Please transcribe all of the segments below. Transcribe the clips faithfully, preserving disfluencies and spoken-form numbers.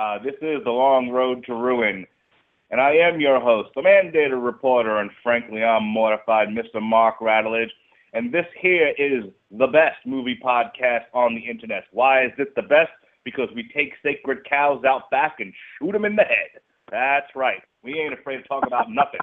Uh, this is The Long Road to Ruin, and I am your host, the mandated reporter, and frankly, I'm mortified, Mister Mark Radulich, and this here is the best movie podcast on the internet. Why is it the best? Because we take sacred cows out back and shoot them in the head. That's right. We ain't afraid to talk about nothing.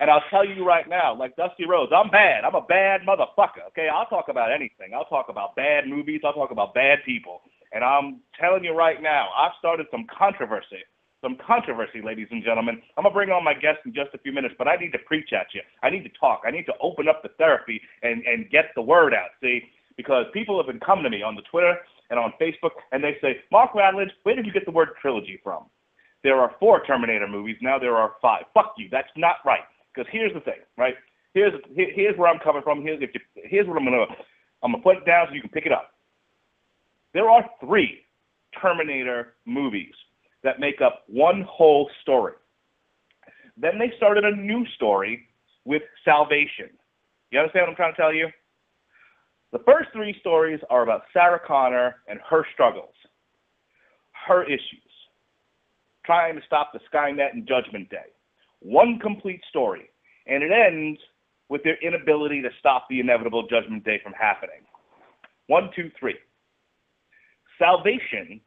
And I'll tell you right now, like Dusty Rhodes, I'm bad. I'm a bad motherfucker, okay? I'll talk about anything. I'll talk about bad movies. I'll talk about bad people. And I'm telling you right now, I've started some controversy. Some controversy, ladies and gentlemen. I'm going to bring on my guest in just a few minutes, but I need to preach at you. I need to talk. I need to open up the therapy and, and get the word out, see? Because people have been coming to me on the Twitter and on Facebook, and they say, Mark Radulich, where did you get the word trilogy from? There are four Terminator movies. Now there are five. Fuck you. That's not right. Because here's the thing, right? Here's here, here's where I'm coming from. Here's if you, here's what I'm gonna I'm gonna put it down so you can pick it up. There are three Terminator movies that make up one whole story. Then they started a new story with Salvation. You understand what I'm trying to tell you? The first three stories are about Sarah Connor and her struggles, her issues, trying to stop the Skynet and Judgment Day. One complete story, and it ends with their inability to stop the inevitable Judgment Day from happening. One, two, three. Salvation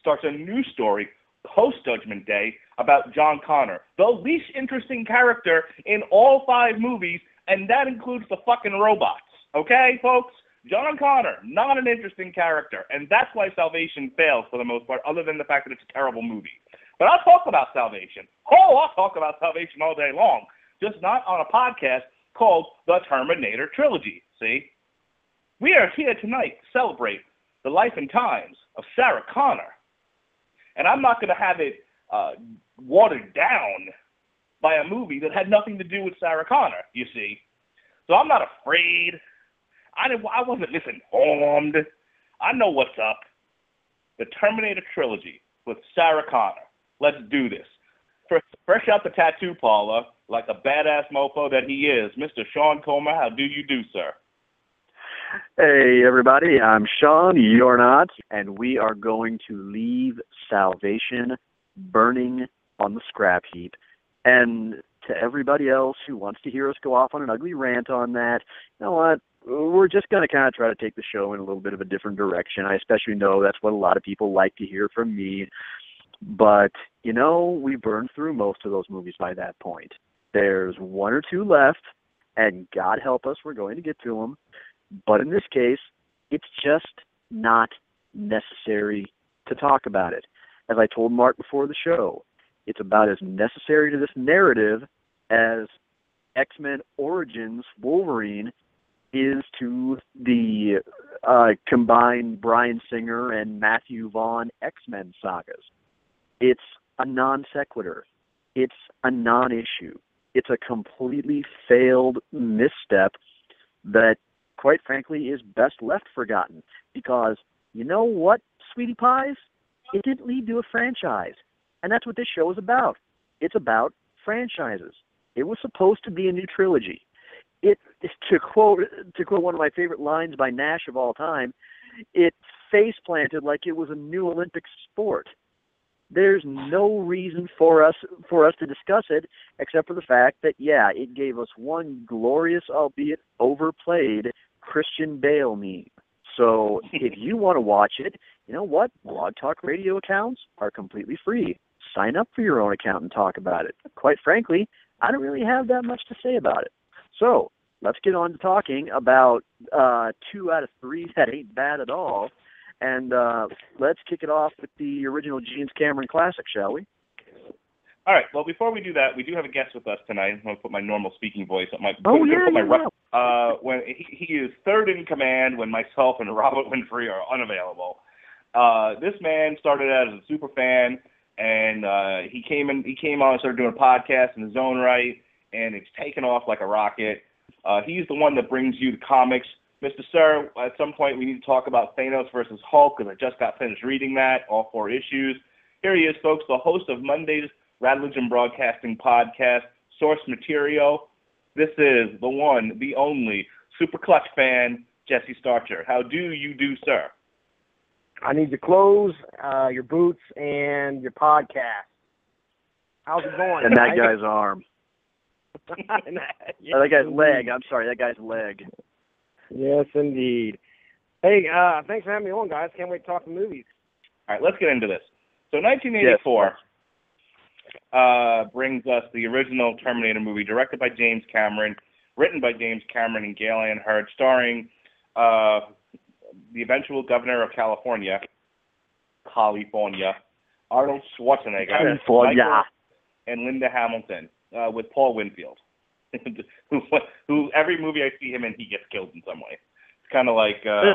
starts a new story post-Judgment Day about John Connor, the least interesting character in all five movies, and that includes the fucking robots. Okay, folks? John Connor, not an interesting character, and that's why Salvation fails for the most part, other than the fact that it's a terrible movie. But I'll talk about Salvation. Oh, I'll talk about Salvation all day long, just not on a podcast called The Terminator Trilogy, see? We are here tonight to celebrate the life and times of Sarah Connor. And I'm not going to have it uh, watered down by a movie that had nothing to do with Sarah Connor, you see? So I'm not afraid. I, didn't, I wasn't misinformed. I know what's up. The Terminator Trilogy with Sarah Connor. Let's do this. Fresh out the tattoo parlor, like a badass mofo that he is, Mister Sean Comer, how do you do, sir? Hey, everybody. I'm Sean. You're not. And we are going to leave Salvation burning on the scrap heap. And to everybody else who wants to hear us go off on an ugly rant on that, you know what? We're just going to kind of try to take the show in a little bit of a different direction. I especially know that's what a lot of people like to hear from me. But, you know, we burned through most of those movies by that point. There's one or two left, and God help us, we're going to get to them. But in this case, it's just not necessary to talk about it. As I told Mark before the show, it's about as necessary to this narrative as X-Men Origins Wolverine is to the uh, combined Bryan Singer and Matthew Vaughn X-Men sagas. It's a non sequitur. It's a non-issue. It's a completely failed misstep that, quite frankly, is best left forgotten. Because, you know what, sweetie pies? It didn't lead to a franchise. And that's what this show is about. It's about franchises. It was supposed to be a new trilogy. It, to quote, to quote one of my favorite lines by Nash of all time, it face-planted like it was a new Olympic sport. There's no reason for us for us to discuss it except for the fact that, yeah, it gave us one glorious, albeit overplayed, Christian Bale meme. So if you want to watch it, you know what? Blog Talk Radio accounts are completely free. Sign up for your own account and talk about it. Quite frankly, I don't really have that much to say about it. So let's get on to talking about uh, two out of three that ain't bad at all. And uh, let's kick it off with the original James Cameron classic, shall we? All right. Well, before we do that, we do have a guest with us tonight. I'm going to put my normal speaking voice up. My, oh, yeah, put my, yeah. Uh, when he, he is third in command when myself and Robert Winfrey are unavailable. Uh, this man started out as a super fan, and uh, he came in, he came on and started doing a podcast in his own right, and it's taken off like a rocket. Uh, he's the one that brings you the comics. Mister Sir, at some point we need to talk about Thanos versus Hulk because I just got finished reading that, all four issues. Here he is, folks, the host of Monday's Rattling Broadcasting Podcast, Source Material. This is the one, the only, super clutch fan, Jesse Starcher. How do you do, sir? I need your clothes, uh, your boots, and your podcast. How's it going? And that guy's arm. Yeah, oh, that guy's indeed. leg. I'm sorry, that guy's leg. Yes, indeed. Hey, uh, thanks for having me on, guys. Can't wait to talk movies. All right, let's get into this. So nineteen eighty-four yes. uh, brings us the original Terminator movie, directed by James Cameron, written by James Cameron and Gail Ann Hurd, starring uh, the eventual governor of California, California, Arnold Schwarzenegger, Michael, and Linda Hamilton, uh, with Paul Winfield, who, who every movie I see him in, he gets killed in some way. It's kind of like... Uh,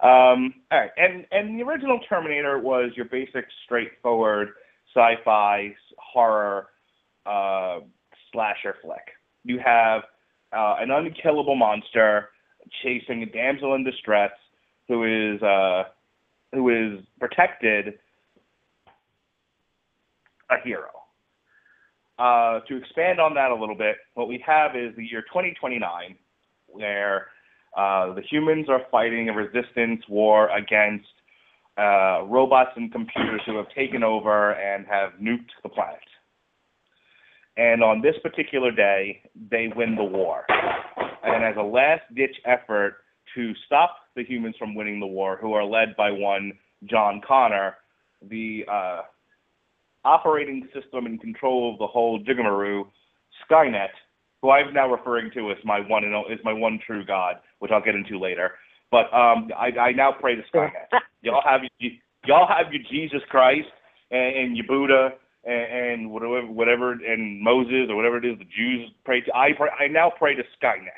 Um, all right, and, and the original Terminator was your basic, straightforward sci-fi horror uh, slasher flick. You have uh, an unkillable monster chasing a damsel in distress who is uh, who is protected a hero. Uh, to expand on that a little bit, what we have is the year twenty twenty-nine, where Uh, the humans are fighting a resistance war against uh, robots and computers who have taken over and have nuked the planet. And on this particular day, they win the war. And as a last-ditch effort to stop the humans from winning the war, who are led by one John Connor, the uh, operating system and control of the whole jiggeroo, Skynet, who I'm now referring to as my one and is my one true God, which I'll get into later. But um, I, I now pray to Skynet. y'all have you, y'all have your Jesus Christ and, and your Buddha and, and whatever, whatever, and Moses or whatever it is the Jews pray to. I pray, I now pray to Skynet.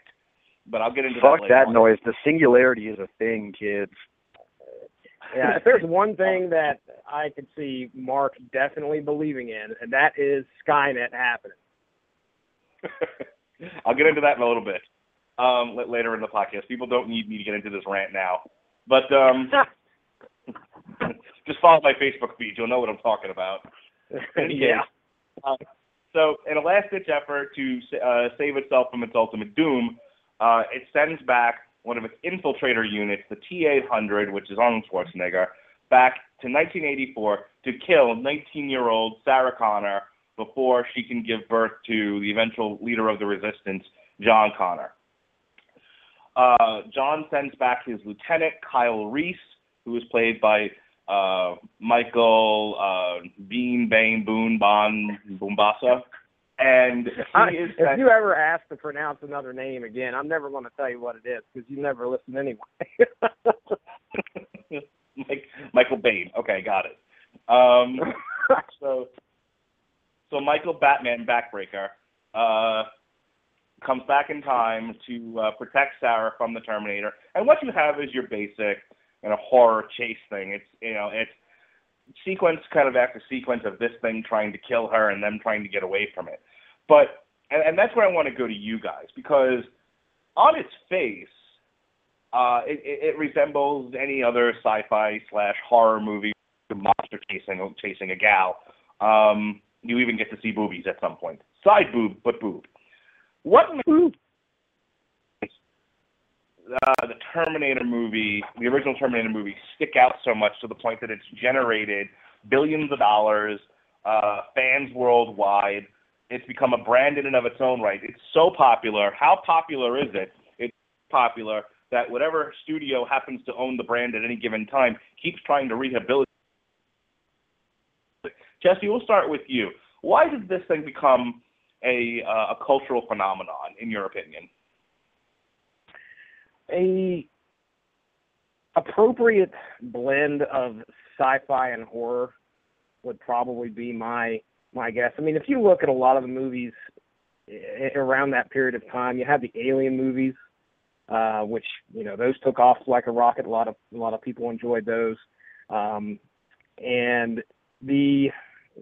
But I'll get into Fuck that later. Fuck that noise. The singularity is a thing, kids. Yeah, if there's one thing that I could see Mark definitely believing in, and that is Skynet happening. I'll get into that in a little bit um, later in the podcast. People don't need me to get into this rant now. But um, just follow my Facebook feed. You'll know what I'm talking about. Yeah. Uh, so in a last-ditch effort to uh, save itself from its ultimate doom, uh, it sends back one of its infiltrator units, the T eight hundred, which is Arnold Schwarzenegger, back to nineteen eighty-four to kill nineteen-year-old Sarah Connor before she can give birth to the eventual leader of the resistance, John Connor. Uh, John sends back his lieutenant, Kyle Reese, who is played by uh, Michael uh, Biehn, Bane, Boone, Bon, Bumbasa. And I, is if sent- you ever ask to pronounce another name again, I'm never going to tell you what it is because you never listen anyway. Mike, Michael Biehn. Okay, got it. Um, so... So Michael Batman Backbreaker uh, comes back in time to uh, protect Sarah from the Terminator, and what you have is your basic, you know, horror chase thing. It's you know it's sequence kind of after sequence of this thing trying to kill her and them trying to get away from it. But and, and that's where I want to go to you guys because on its face, uh, it, it, it resembles any other sci-fi slash horror movie, the monster chasing chasing a gal. Um, You even get to see boobies at some point. Side boob, but boob. What makes uh, the Terminator movie, the original Terminator movie, stick out so much to the point that it's generated billions of dollars, uh, fans worldwide. It's become a brand in and of its own right. It's so popular. How popular is it? It's popular that whatever studio happens to own the brand at any given time keeps trying to rehabilitate. Jesse, we'll start with you. Why did this thing become a uh, a cultural phenomenon, in your opinion? A appropriate blend of sci-fi and horror would probably be my my guess. I mean, if you look at a lot of the movies around that period of time, you have the Alien movies, uh, which you know those took off like a rocket. A lot of a lot of people enjoyed those, um, and the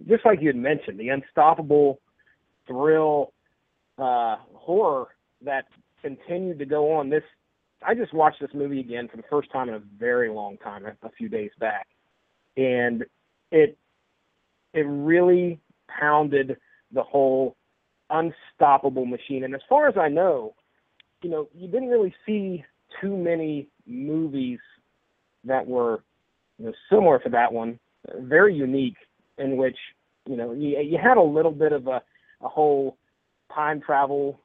just like you had mentioned, the unstoppable thrill uh, horror that continued to go on. This I just watched this movie again for the first time in a very long time, a few days back, and it it really pounded the whole unstoppable machine. And as far as I know, you know, you didn't really see too many movies that were, you know, similar to that one, very unique, in which, you know, you, you had a little bit of a, a whole time travel,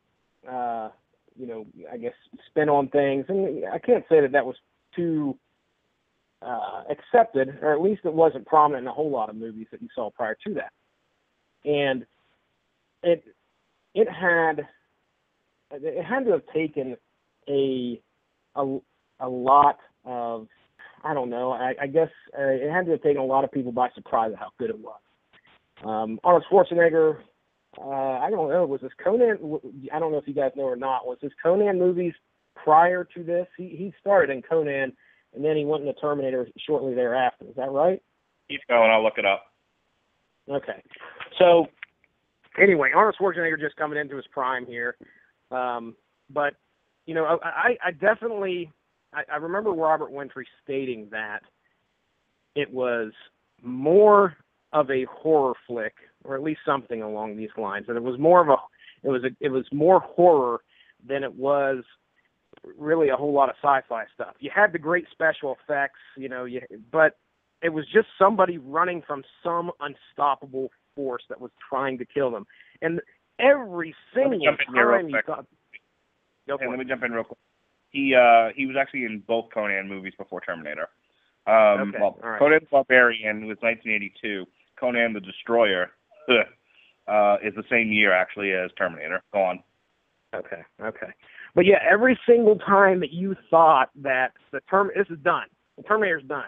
uh, you know, I guess, spin on things. And I can't say that that was too uh, accepted, or at least it wasn't prominent in a whole lot of movies that you saw prior to that. And it it had it had to have taken a a, a lot of, I don't know, I, I guess uh, it had to have taken a lot of people by surprise at how good it was. Um, Arnold Schwarzenegger, uh, I don't know, was this Conan, I don't know if you guys know or not, was his Conan movies prior to this? He, he started in Conan, and then he went into Terminator shortly thereafter. Is that right? Keep going, I'll look it up. Okay. So, anyway, Arnold Schwarzenegger just coming into his prime here. Um, but, you know, I, I definitely, I, I remember Robert Winfrey stating that it was more of a horror flick, or at least something along these lines, that it was more of a, it was a, it was more horror than it was really a whole lot of sci-fi stuff. You had the great special effects, you know, you, but it was just somebody running from some unstoppable force that was trying to kill them. And every single time you thought... Go for it. Let me jump in real quick. He uh, he was actually in both Conan movies before Terminator. Um, okay. Well, right. Conan the Barbarian was nineteen eighty-two. Conan the Destroyer uh, is the same year, actually, as Terminator. Go on. Okay, okay. But, yeah, every single time that you thought that the term this is done, the Terminator's done,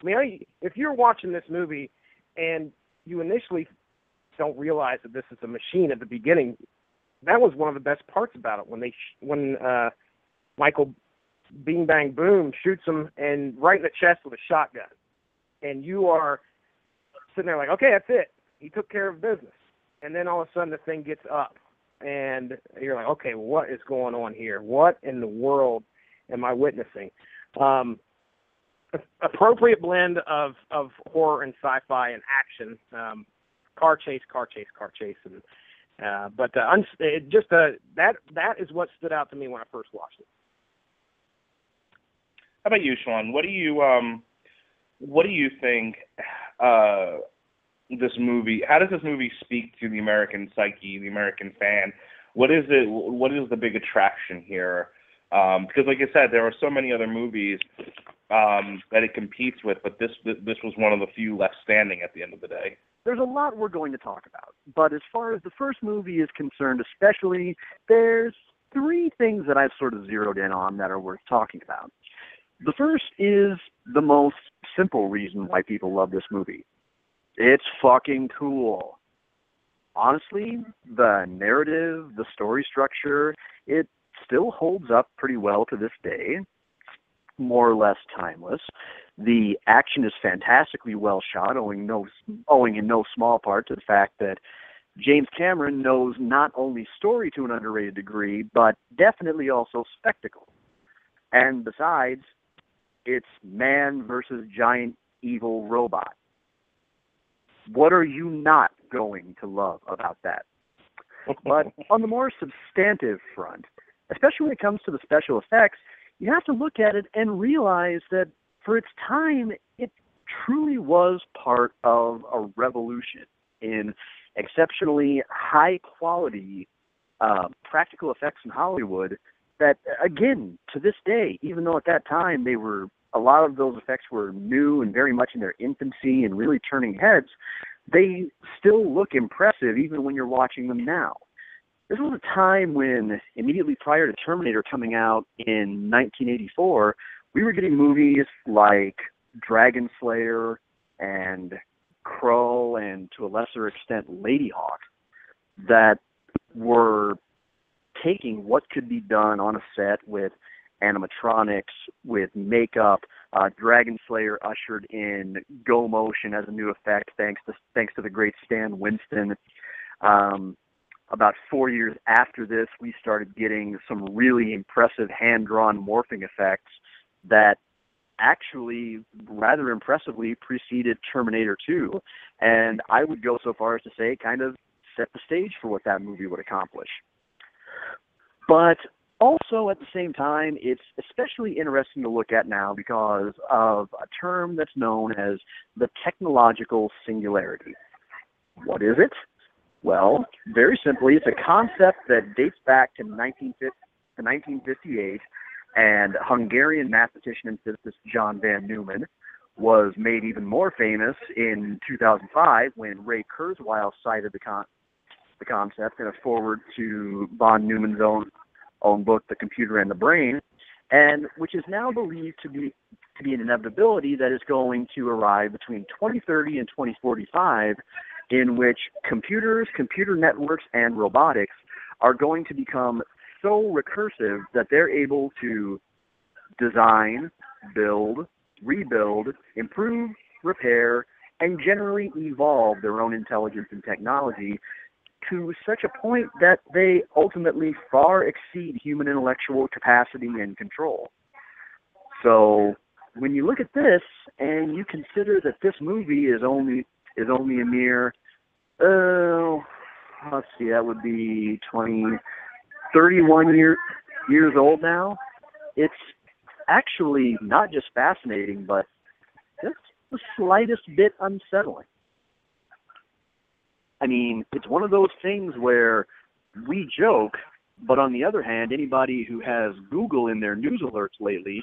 I mean, I, if you're watching this movie and you initially don't realize that this is a machine at the beginning, that was one of the best parts about it. When they sh- when uh, Michael Bing Bang Boom shoots him and right in the chest with a shotgun, and you are sitting there like, okay, that's it. He took care of business. And then all of a sudden the thing gets up, and you're like, okay, what is going on here? What in the world am I witnessing? Um Appropriate blend of, of horror and sci-fi and action, um, car chase, car chase, car chase, and uh, but uh, un- it just uh, that that is what stood out to me when I first watched it. How about you, Sean? What do you um, what do you think uh, this movie? How does this movie speak to the American psyche, the American fan? What is it? What is the big attraction here? Um, because, like I said, there are so many other movies um, that it competes with, but this this was one of the few left standing at the end of the day. There's a lot we're going to talk about, but as far as the first movie is concerned especially, there's three things that I've sort of zeroed in on that are worth talking about. The first is the most simple reason why people love this movie. It's fucking cool. Honestly, the narrative, the story structure, it still holds up pretty well to this day, more or less timeless. The action is fantastically well shot, owing, no, owing in no small part to the fact that James Cameron knows not only story to an underrated degree, but definitely also spectacle. And besides, it's man versus giant evil robot. What are you not going to love about that? But on the more substantive front, especially when it comes to the special effects, you have to look at it and realize that for its time, it truly was part of a revolution in exceptionally high-quality uh, practical effects in Hollywood that, again, to this day, even though at that time they were a lot of those effects were new and very much in their infancy and really turning heads, they still look impressive even when you're watching them now. This was a time when, immediately prior to Terminator coming out in nineteen eighty-four, we were getting movies like Dragon Slayer and Crow and, to a lesser extent, Ladyhawk, that were taking what could be done on a set with animatronics, with makeup. Uh, Dragon Slayer ushered in Go Motion as a new effect thanks to thanks to the great Stan Winston. Um, About four years after this, we started getting some really impressive hand-drawn morphing effects that actually rather impressively preceded Terminator two. And I would go so far as to say it kind of set the stage for what that movie would accomplish. But Also, at the same time, it's especially interesting to look at now because of a term that's known as the technological singularity. What is it? Well, very simply, it's a concept that dates back to nineteen fifty-eight, and Hungarian mathematician and physicist John van Neumann was made even more famous in two thousand five when Ray Kurzweil cited the, con- the concept in a foreword to von Neumann's own, own book, The Computer and the Brain, and which is now believed to be to be an inevitability that is going to arrive between twenty thirty and twenty forty-five, in which computers, computer networks, and robotics are going to become so recursive that they're able to design, build, rebuild, improve, repair, and generally evolve their own intelligence and technology to such a point that they ultimately far exceed human intellectual capacity and control. So when you look at this and you consider that this movie is only is only a mere, oh, uh, let's see, that would be twenty, thirty-one year, years old now, it's actually not just fascinating, but just the slightest bit unsettling. I mean, it's one of those things where we joke, but on the other hand, anybody who has Google in their news alerts lately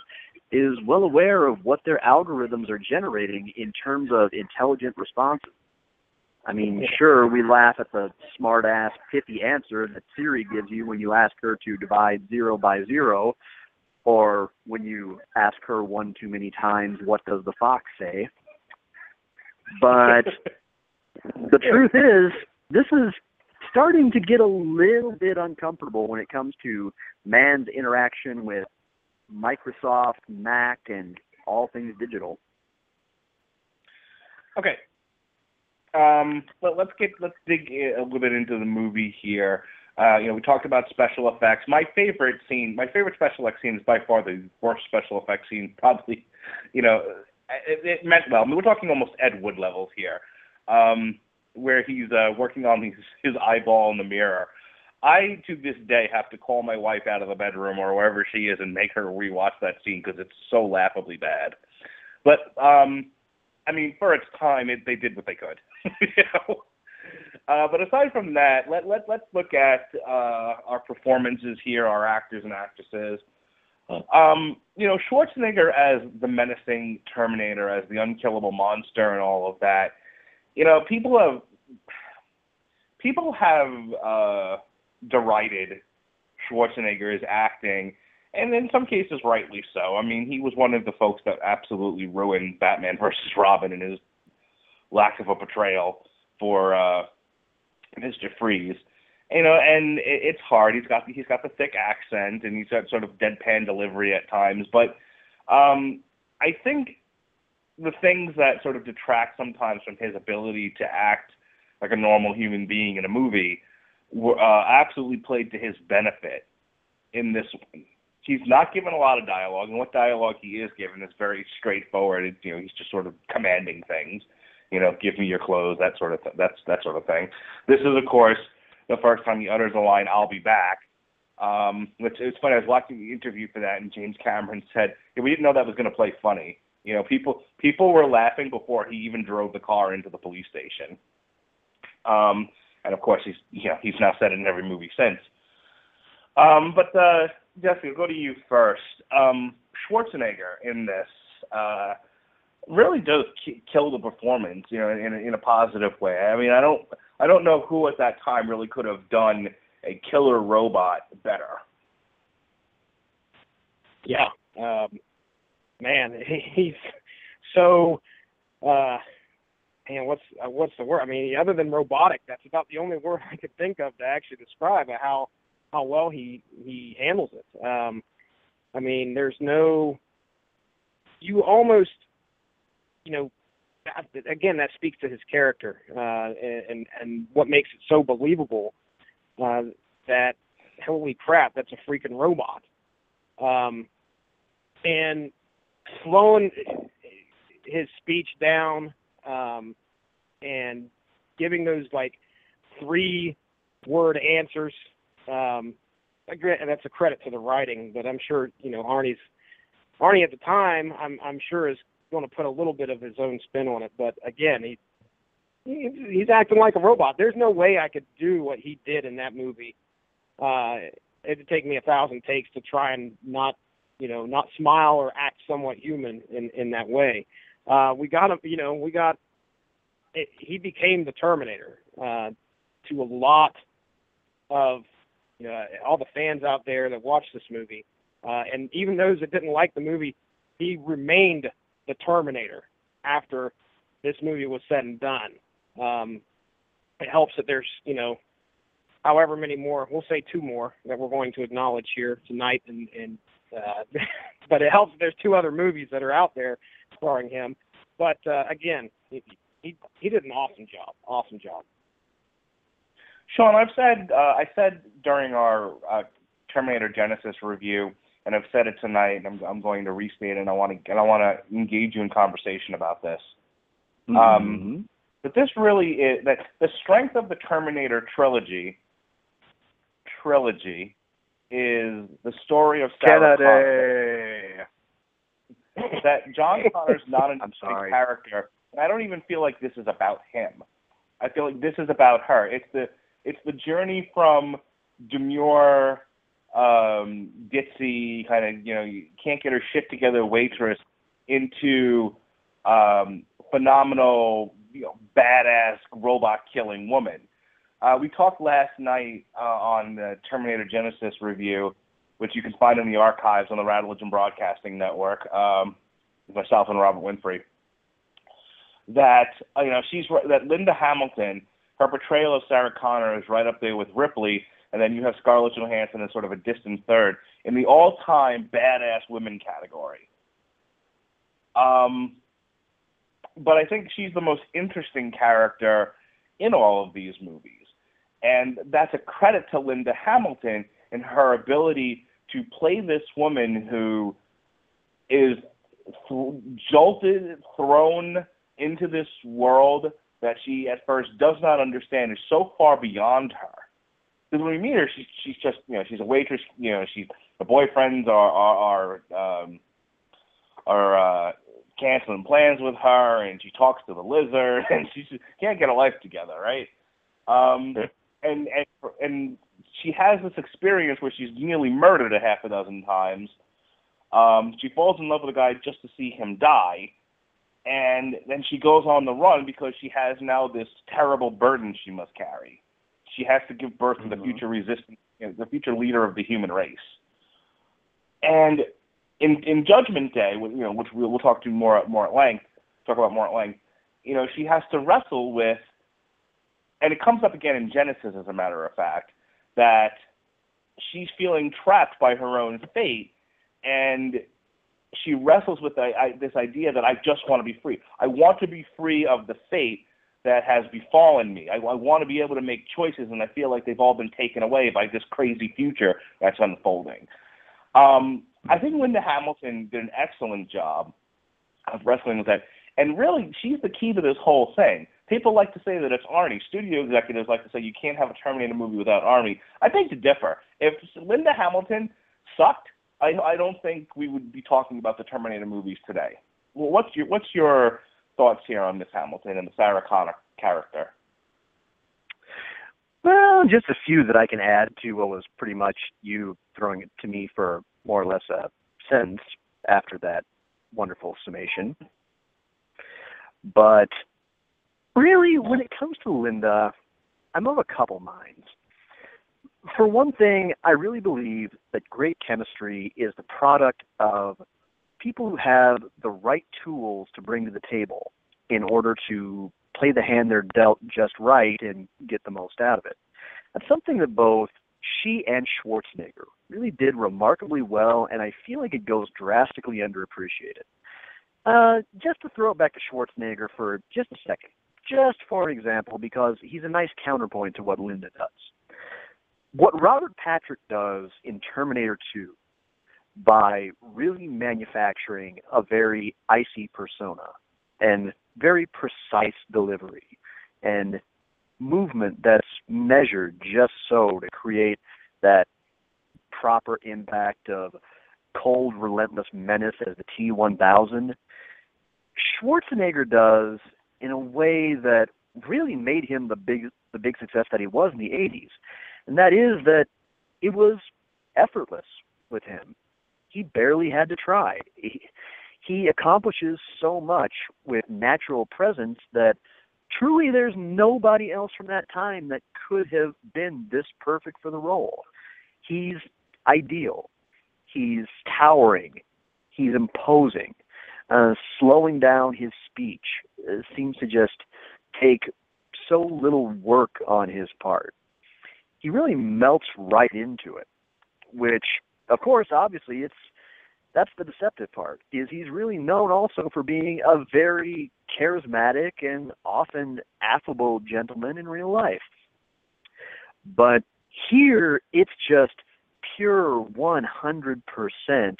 is well aware of what their algorithms are generating in terms of intelligent responses. I mean, sure, we laugh at the smart-ass, pithy answer that Siri gives you when you ask her to divide zero by zero, or when you ask her one too many times, what does the fox say? But the truth is, this is starting to get a little bit uncomfortable when it comes to man's interaction with Microsoft, Mac, and all things digital. Okay. Um, but let's get let's dig a little bit into the movie here. Uh, you know, we talked about special effects. My favorite scene, my favorite special effects scene is by far the worst special effects scene, probably. You know, it, it meant well. I mean, we're talking almost Ed Wood levels here, um, where he's uh, working on his, his eyeball in the mirror. I, to this day, have to call my wife out of the bedroom or wherever she is and make her rewatch that scene because it's so laughably bad. But, um, I mean, for its time, it, they did what they could. You know? uh, but aside from that, let, let, let's look at uh, our performances here, our actors and actresses. Um, you know, Schwarzenegger as the menacing Terminator, as the unkillable monster and all of that. You know, people have... People have... Uh, derided Schwarzenegger's acting, and in some cases rightly so. I mean, he was one of the folks that absolutely ruined Batman versus Robin and his lack of a portrayal for uh, Mister Freeze. You know, and it's hard. He's got he's got the thick accent, and he's got sort of deadpan delivery at times. But um, I think the things that sort of detract sometimes from his ability to act like a normal human being in a movie were uh, absolutely played to his benefit in this one. He's not given a lot of dialogue, and what dialogue he is given is very straightforward. It, you know, he's just sort of commanding things. You know, give me your clothes, that sort of th- that's that sort of thing. This is, of course, the first time he utters the line, "I'll be back." Um, which it's funny. I was watching the interview for that, and James Cameron said, yeah, "We didn't know that was going to play funny." You know, people people were laughing before he even drove the car into the police station. Um. And of course, he's you know he's now said it in every movie since. Um, but uh, Jesse, I'll go to you first. Um, Schwarzenegger in this uh, really does k- kill the performance, you know, in, in a positive way. I mean, I don't I don't know who at that time really could have done a killer robot better. Yeah, um, man, he's so. Uh, And what's uh, what's the word? I mean, other than robotic, that's about the only word I could think of to actually describe how how well he he handles it. Um, I mean, there's no you almost you know again that speaks to his character uh, and and what makes it so believable uh, that holy crap, that's a freaking robot. Um, and slowing his speech down. Um, and giving those like three word answers um, I grant, and that's a credit to the writing, but I'm sure, you know, Arnie's Arnie at the time, I'm I'm sure is going to put a little bit of his own spin on it. But again, he, he he's acting like a robot. There's no way I could do what he did in that movie. Uh, it'd take me a thousand takes to try and not, you know, not smile or act somewhat human in, in that way. Uh, we got him, you know, we got, it, he became the Terminator uh, to a lot of, you know, all the fans out there that watched this movie. Uh, and even those that didn't like the movie, he remained the Terminator after this movie was said and done. Um, it helps that there's, you know, however many more, we'll say two more that we're going to acknowledge here tonight. And, and uh, but it helps that there's two other movies that are out there starring him. But uh, again, he, he he did an awesome job, awesome job. Sean, I've said uh, I said during our uh, Terminator Genisys review, and I've said it tonight, and I'm, I'm going to restate it, and I want to and I want to engage you in conversation about this. Mm-hmm. Um, but this really is that the strength of the Terminator trilogy. Trilogy is the story of Sarah Connor. That John Connor's not an interesting character, and I don't even feel like this is about him. I feel like this is about her. It's the it's the journey from demure, um, ditzy kind of, you know, you can't get her shit together waitress into um, phenomenal, you know, badass robot killing woman. Uh, we talked last night uh, on the Terminator Genisys review, which you can find in the archives on the Rattling Broadcasting Network, um, myself and Robert Winfrey. That you know, she's that Linda Hamilton, her portrayal of Sarah Connor is right up there with Ripley, and then you have Scarlett Johansson as sort of a distant third in the all-time badass women category. Um, but I think she's the most interesting character in all of these movies. And that's a credit to Linda Hamilton and her ability to play this woman who is th- jolted, thrown into this world that she at first does not understand, is so far beyond her. Because when we meet her, she's, she's just, you know, she's a waitress, you know, she's, her boyfriends are, are, are, um, are uh, canceling plans with her, and she talks to the lizard, and she just can't get her life together, right? Um, and, and and she has this experience where she's nearly murdered a half a dozen times. Um, she falls in love with a guy just to see him die, and then she goes on the run because she has now this terrible burden she must carry. She has to give birth mm-hmm. to the future resistance, you know, the future leader of the human race. And in, in Judgment Day, you know, which we'll, we'll talk to more more at length, talk about more at length. You know, she has to wrestle with. And it comes up again in Genisys, as a matter of fact, that she's feeling trapped by her own fate, and she wrestles with I, I, this idea that I just want to be free. I want to be free of the fate that has befallen me. I, I want to be able to make choices, and I feel like they've all been taken away by this crazy future that's unfolding. Um, I think Linda Hamilton did an excellent job of wrestling with that, and really, she's the key to this whole thing. People like to say that it's Arnie. Studio executives like to say you can't have a Terminator movie without Arnie. I beg to differ. If Linda Hamilton sucked, I, I don't think we would be talking about the Terminator movies today. Well, what's your what's your thoughts here on Miss Hamilton and the Sarah Connor character? Well, just a few that I can add to what was pretty much you throwing it to me for more or less a sentence after that wonderful summation. But really, when it comes to Linda, I'm of a couple minds. For one thing, I really believe that great chemistry is the product of people who have the right tools to bring to the table in order to play the hand they're dealt just right and get the most out of it. That's something that both she and Schwarzenegger really did remarkably well, and I feel like it goes drastically underappreciated. Uh, just to throw it back to Schwarzenegger for just a second. Just for example, because he's a nice counterpoint to what Linda does. What Robert Patrick does in Terminator two by really manufacturing a very icy persona and very precise delivery and movement that's measured just so to create that proper impact of cold, relentless menace as the T one thousand, Schwarzenegger does in a way that really made him the big the big success that he was in the eighties. And that is that it was effortless with him. He barely had to try. He, he accomplishes so much with natural presence that truly there's nobody else from that time that could have been this perfect for the role. He's ideal. He's towering. He's imposing. Uh, slowing down his speech uh, seems to just take so little work on his part. He really melts right into it, which, of course, obviously, it's that's the deceptive part, is he's really known also for being a very charismatic and often affable gentleman in real life. But here, it's just pure one hundred percent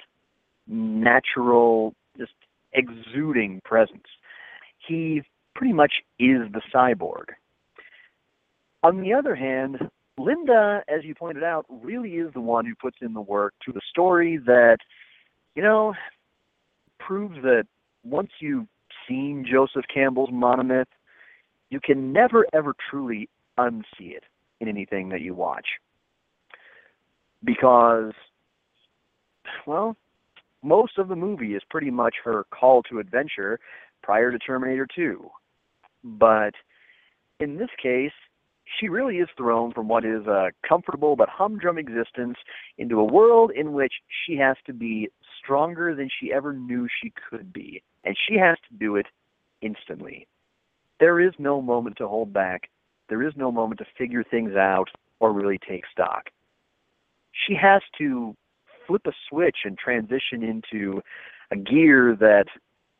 natural, just exuding presence. He pretty much is the cyborg. On the other hand, Linda, as you pointed out, really is the one who puts in the work to the story that, you know, proves that once you've seen Joseph Campbell's monomyth, you can never, ever truly unsee it in anything that you watch. Because, well, most of the movie is pretty much her call to adventure prior to Terminator two. But in this case, she really is thrown from what is a comfortable but humdrum existence into a world in which she has to be stronger than she ever knew she could be. And she has to do it instantly. There is no moment to hold back. There is no moment to figure things out or really take stock. She has to flip a switch and transition into a gear that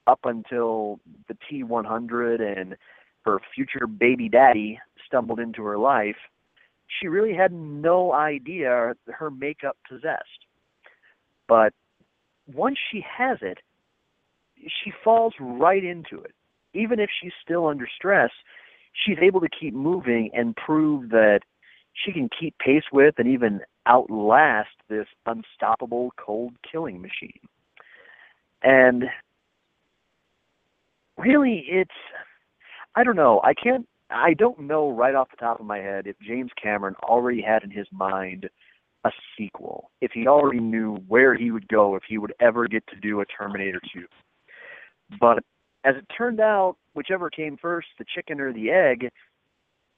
up until the T one hundred and her future baby daddy stumbled into her life, she really had no idea her makeup possessed. But once she has it, she falls right into it. Even if she's still under stress, she's able to keep moving and prove that she can keep pace with and even outlast this unstoppable cold killing machine. And really, it's... I don't know. I can't, I don't know right off the top of my head if James Cameron already had in his mind a sequel, if he already knew where he would go, if he would ever get to do a Terminator two. But as it turned out, whichever came first, the chicken or the egg,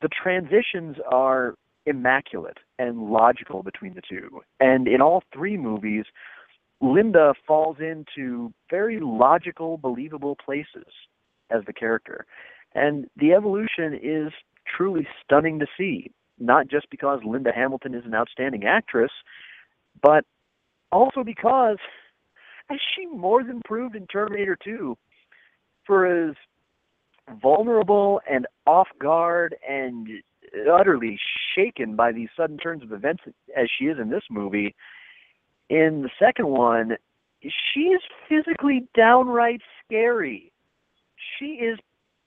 the transitions are immaculate and logical between the two. And in all three movies, Linda falls into very logical, believable places as the character. And the evolution is truly stunning to see, not just because Linda Hamilton is an outstanding actress, but also because, as she more than proved in Terminator two, for as vulnerable and off guard and utterly shaken by these sudden turns of events as she is in this movie, in the second one, she is physically downright scary. She is,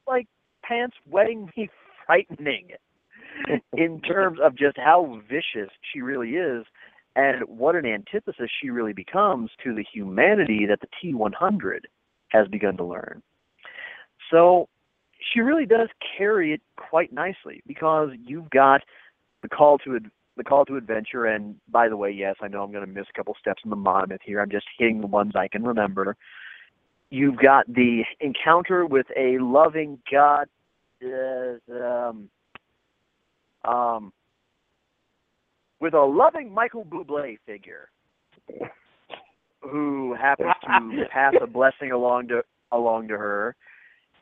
like, pants wettingly frightening in terms of just how vicious she really is and what an antithesis she really becomes to the humanity that the T one hundred has begun to learn. So she really does carry it quite nicely because you've got the call to ad- the call to adventure, and by the way, yes, I know I'm going to miss a couple steps in the monomyth here. I'm just hitting the ones I can remember. You've got the encounter with a loving God. Uh, um, um, with a loving Michael Bublé figure who happens to pass a blessing along to along to her.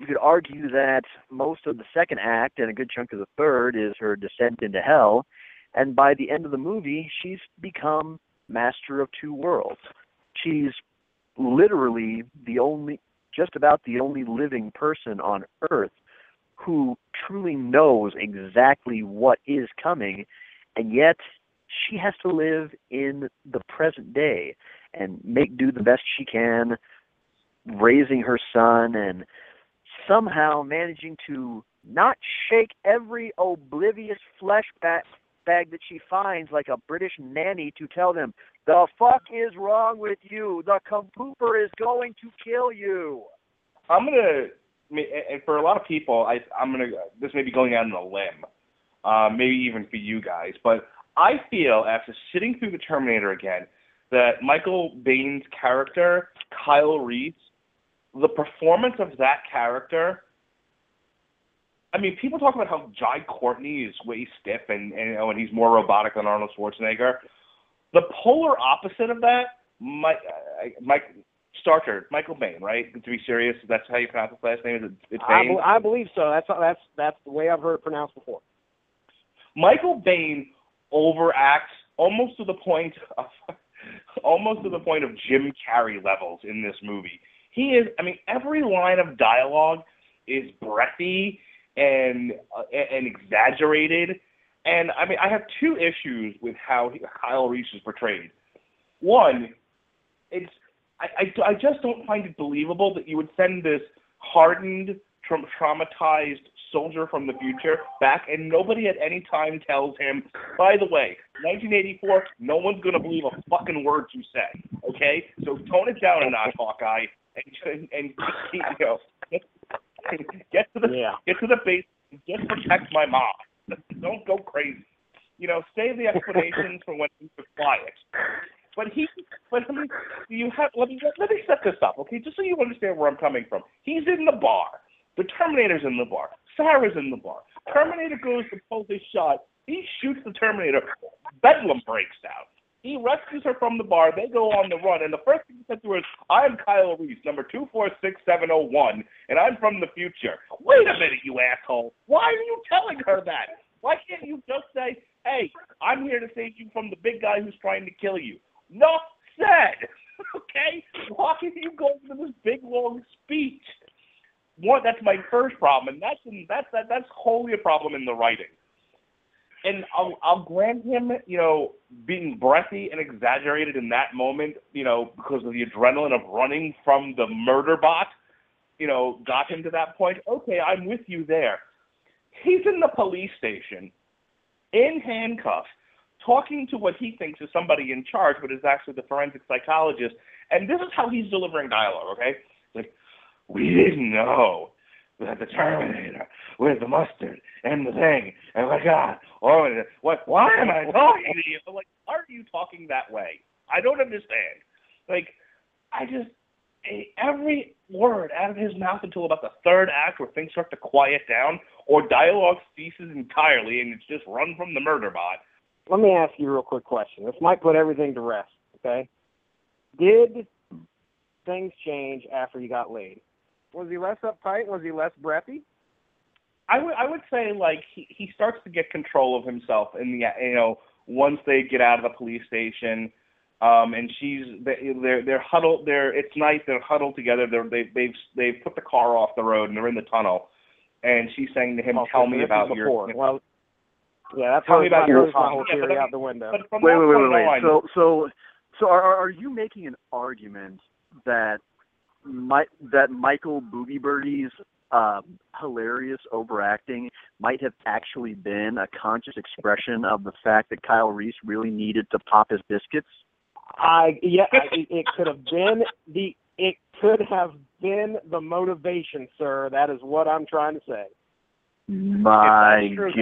You could argue that most of the second act and a good chunk of the third is her descent into hell. And by the end of the movie, she's become master of two worlds. She's literally the only, just about the only living person on Earth who truly knows exactly what is coming, and yet she has to live in the present day and make do the best she can, raising her son and somehow managing to not shake every oblivious flesh bat bag that she finds like a British nanny to tell them, the fuck is wrong with you? The compooper is going to kill you. I'm going to, and for a lot of people, I, I'm going to, this may be going out on a limb, uh, maybe even for you guys, but I feel after sitting through the Terminator again, that Michael Bihn's character, Kyle Reese, the performance of that character, I mean, people talk about how Jai Courtney is way stiff and, and, you know, and he's more robotic than Arnold Schwarzenegger. The polar opposite of that, Mike, Mike Starcher, Michael Biehn, right? To be serious, that's how you pronounce his last name? Is it, it's Biehn? I, I believe so. That's, that's, that's the way I've heard it pronounced before. Michael Biehn overacts almost to the point of... almost to the point of Jim Carrey levels in this movie. He is, I mean, every line of dialogue is breathy and uh, and exaggerated. And, I mean, I have two issues with how Kyle Reese is portrayed. One, it's I, I, I just don't find it believable that you would send this hardened, tra- traumatized soldier from the future back, and nobody at any time tells him, by the way, nineteen eighty-four, no one's going to believe a fucking word you said, okay? So tone it down a notch, Hawkeye, and, and you know, get to the yeah. get to the base, just protect my mom. Don't go crazy. You know, save the explanations for when things are quiet. But he, but I mean, you have, let me, let me set this up, okay? Just so you understand where I'm coming from. He's in the bar. The Terminator's in the bar. Sarah's in the bar. Terminator goes to pull his shot. He shoots the Terminator. Bedlam breaks out. He rescues her from the bar. They go on the run. And the first thing he said to her is, I'm Kyle Reese, number two four six seven oh one, and I'm from the future. Wait a minute, you asshole. Why are you telling her that? Why can't you just say, hey, I'm here to save you from the big guy who's trying to kill you? Not said. Okay? Why are you going into this big, long speech? One, that's my first problem, and that's in, that's that, that's wholly a problem in the writing. And I'll I'll grant him, you know, being breathy and exaggerated in that moment, you know, because of the adrenaline of running from the murder bot, you know, got him to that point. Okay, I'm with you there. He's in the police station, in handcuffs, talking to what he thinks is somebody in charge, but is actually the forensic psychologist. And this is how he's delivering dialogue. Okay, like. We didn't know that the Terminator with the mustard and the thing and my God, oh, what? Why am I talking to you? I'm like, why are you talking that way? I don't understand. Like, I just every word out of his mouth until about the third act, where things start to quiet down or dialogue ceases entirely and it's just run from the murder bot. Let me ask you a real quick question. This might put everything to rest. Okay, did things change after you got laid? Was he less uptight? Was he less breathy? I would I would say like he, he starts to get control of himself in the you know once they get out of the police station, um, and she's they're they're huddled they're it's night they're huddled together they're, they they've they've put the car off the road and they're in the tunnel, and she's saying to him, oh, tell so me about before. your well, yeah that's tell me about your whole theory out the window. Wait wait wait wait, wait. On, so so so are are you making an argument that? Might, that Michael Booby Birdie's um, hilarious overacting might have actually been a conscious expression of the fact that Kyle Reese really needed to pop his biscuits? I yeah, I, it could have been the it could have been the motivation, sir. That is what I'm trying to say. My God!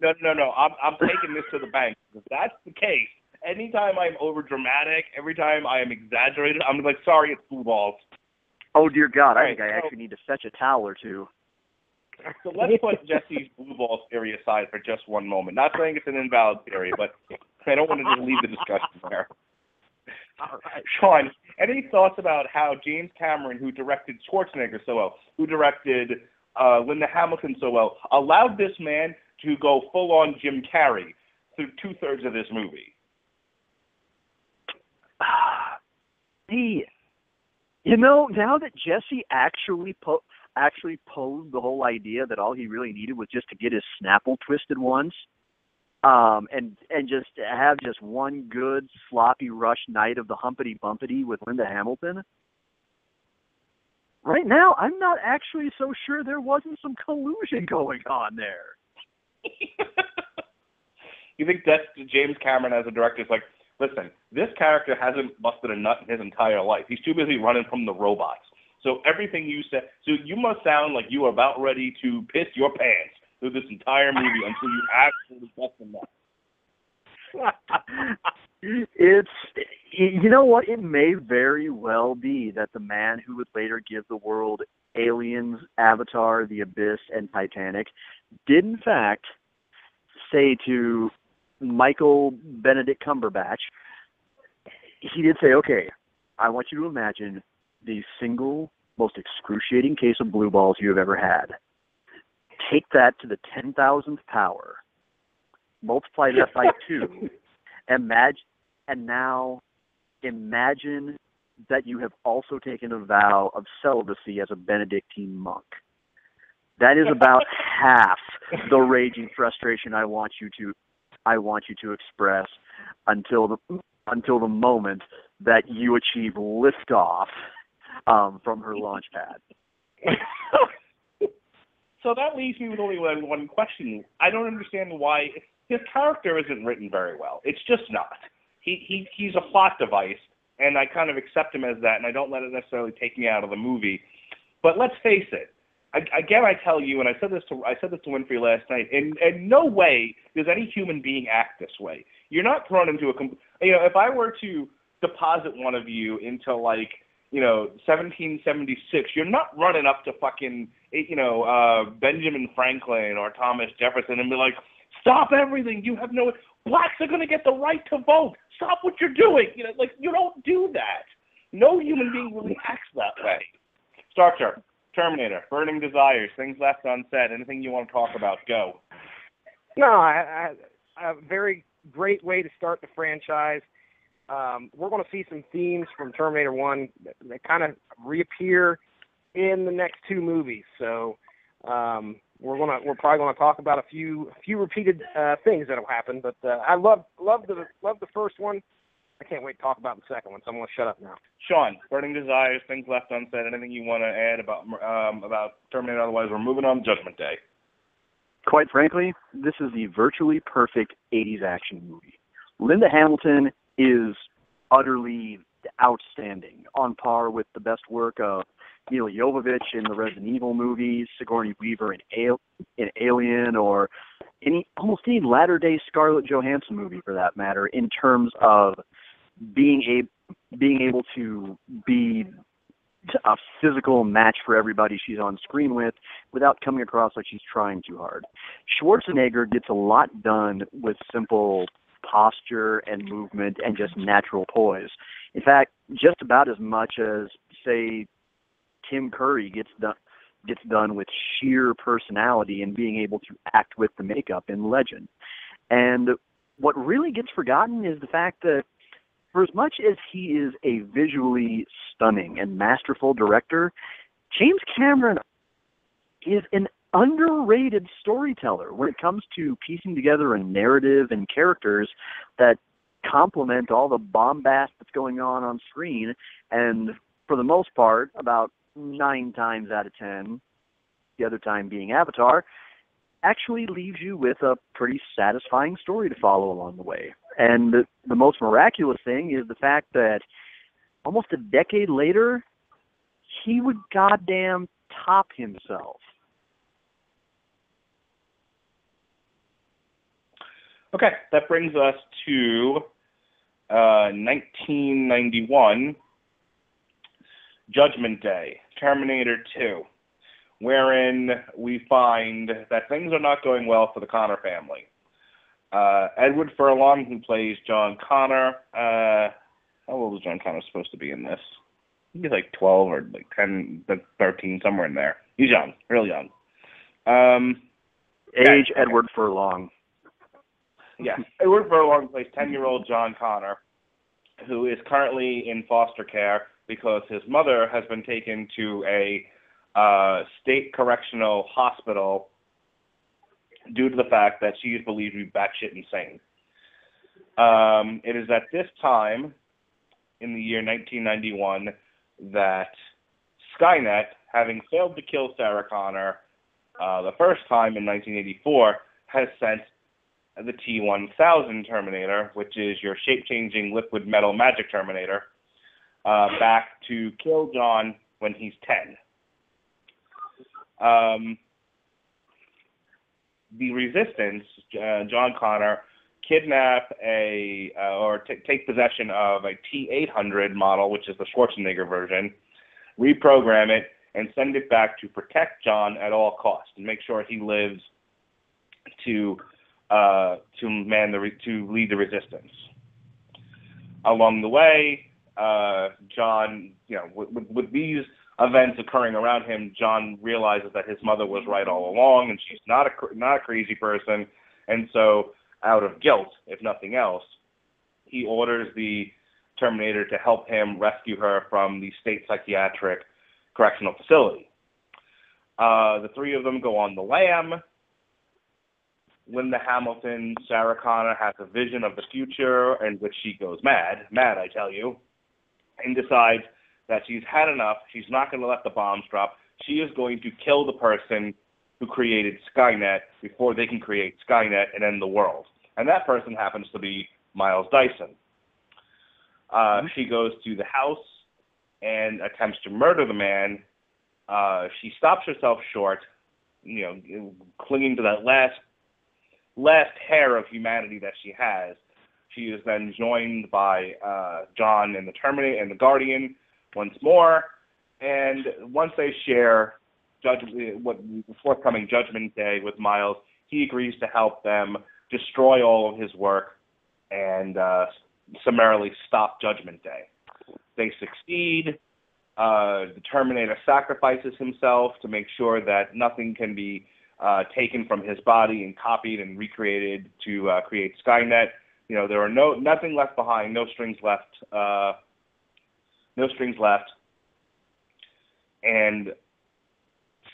No, no, no. I'm I'm taking this to the bank. If that's the case. Anytime I'm over dramatic, every time I am exaggerated, I'm like, sorry, it's blue balls. Oh, dear God, I right, think I so, actually need to fetch a towel or two. So let's put Jesse's blue balls theory aside for just one moment. Not saying it's an invalid theory, but I don't want to just leave the discussion there. All right. Sean, any thoughts about how James Cameron, who directed Schwarzenegger so well, who directed uh, Linda Hamilton so well, allowed this man to go full-on Jim Carrey through two-thirds of this movie? He, you know, now that Jesse actually po- actually posed the whole idea that all he really needed was just to get his Snapple twisted once, um, and and just have just one good sloppy rush night of the humpity bumpity with Linda Hamilton. Right now, I'm not actually so sure there wasn't some collusion going on there. You think that James Cameron as a director is like, listen, this character hasn't busted a nut in his entire life. He's too busy running from the robots. So everything you said, so you must sound like you are about ready to piss your pants through this entire movie until you actually bust a nut. It's, you know what? It may very well be that the man who would later give the world Aliens, Avatar, The Abyss, and Titanic did, in fact, say to Michael Benedict Cumberbatch, he did say, okay, I want you to imagine the single most excruciating case of blue balls you have ever had. Take that to the ten thousandth power. Multiply that by two. Imagine, and now imagine that you have also taken a vow of celibacy as a Benedictine monk. That is about half the raging frustration I want you to, I want you to express until the until the moment that you achieve liftoff um, from her launch pad. So that leaves me with only one, one question. I don't understand why his character isn't written very well. It's just not. He he he's a plot device, and I kind of accept him as that, and I don't let it necessarily take me out of the movie. But let's face it. Again, I tell you, and I said this to I said this to Winfrey last night. And and no way does any human being act this way. You're not thrown into a you know. If I were to deposit one of you into like you know seventeen seventy-six, you're not running up to fucking you know uh, Benjamin Franklin or Thomas Jefferson and be like, stop everything. You have no blacks are going to get the right to vote. Stop what you're doing. You know, like you don't do that. No human being really acts that way. Star Trek. Terminator, burning desires, things left unsaid, anything you want to talk about, go. No, I, I, a very great way to start the franchise. Um, we're going to see some themes from Terminator one that, that kind of reappear in the next two movies. So um, we're gonna we're probably going to talk about a few few repeated uh, things that will happen. But uh, I love love the love the first one. I can't wait to talk about the second one, so I'm going to shut up now. Sean, burning desires, things left unsaid, anything you want to add about um, about Terminator? Otherwise, we're moving on to Judgment Day. Quite frankly, this is the virtually perfect eighties action movie. Linda Hamilton is utterly outstanding, on par with the best work of Mila Jovovich in the Resident Evil movies, Sigourney Weaver in, Al- in Alien, or any almost any latter-day Scarlett Johansson movie, for that matter, in terms of being a being able to be a physical match for everybody she's on screen with without coming across like she's trying too hard. Schwarzenegger gets a lot done with simple posture and movement and just natural poise. In fact, just about as much as, say, Tim Curry gets done gets done with sheer personality and being able to act with the makeup in Legend. And what really gets forgotten is the fact that for as much as he is a visually stunning and masterful director, James Cameron is an underrated storyteller when it comes to piecing together a narrative and characters that complement all the bombast that's going on on screen. And for the most part, about nine times out of ten, the other time being Avatar, actually leaves you with a pretty satisfying story to follow along the way. And the, the most miraculous thing is the fact that almost a decade later, he would goddamn top himself. Okay, that brings us to uh, nineteen ninety-one, Judgment Day, Terminator two, wherein we find that things are not going well for the Connor family. Uh, Edward Furlong, who plays John Connor, uh, how old was John Connor supposed to be in this? He's like twelve or like ten, thirteen, somewhere in there. He's young, real young. Um, Age yeah, Edward okay. Furlong. Yeah, Edward Furlong plays ten-year-old John Connor, who is currently in foster care because his mother has been taken to a uh, state correctional hospital due to the fact that she is believed to be batshit insane. Um, it is at this time, in the year nineteen ninety-one, that Skynet, having failed to kill Sarah Connor uh, the first time in nineteen eighty-four, has sent the T one thousand Terminator, which is your shape-changing liquid metal magic Terminator, uh, back to kill John when he's ten. Um, the Resistance, uh, John Connor, kidnap a uh, or t- take possession of a T eight hundred model, which is the Schwarzenegger version, reprogram it, and send it back to protect John at all costs and make sure he lives to uh, to man the re- to lead the Resistance. Along the way, uh, John, you know, with, with, with these events occurring around him, John realizes that his mother was right all along, and she's not a not a crazy person, and so, out of guilt, if nothing else, he orders the Terminator to help him rescue her from the state psychiatric correctional facility. Uh, the three of them go on the lam. Linda Hamilton, Sarah Connor, has a vision of the future in which she goes mad, mad I tell you, and decides that she's had enough. She's not going to let the bombs drop. She is going to kill the person who created Skynet before they can create Skynet and end the world. And that person happens to be Miles Dyson. Uh, she goes to the house and attempts to murder the man. Uh, she stops herself short, you know, clinging to that last last hair of humanity that she has. She is then joined by uh, John and the Terminator and the Guardian once more. And once they share Judgment, what forthcoming Judgment Day with Miles, he agrees to help them destroy all of his work and uh, summarily stop Judgment Day. They succeed. Uh, the Terminator sacrifices himself to make sure that nothing can be uh, taken from his body and copied and recreated to uh, create Skynet. You know, there are no nothing left behind, no strings left, uh, no strings left, and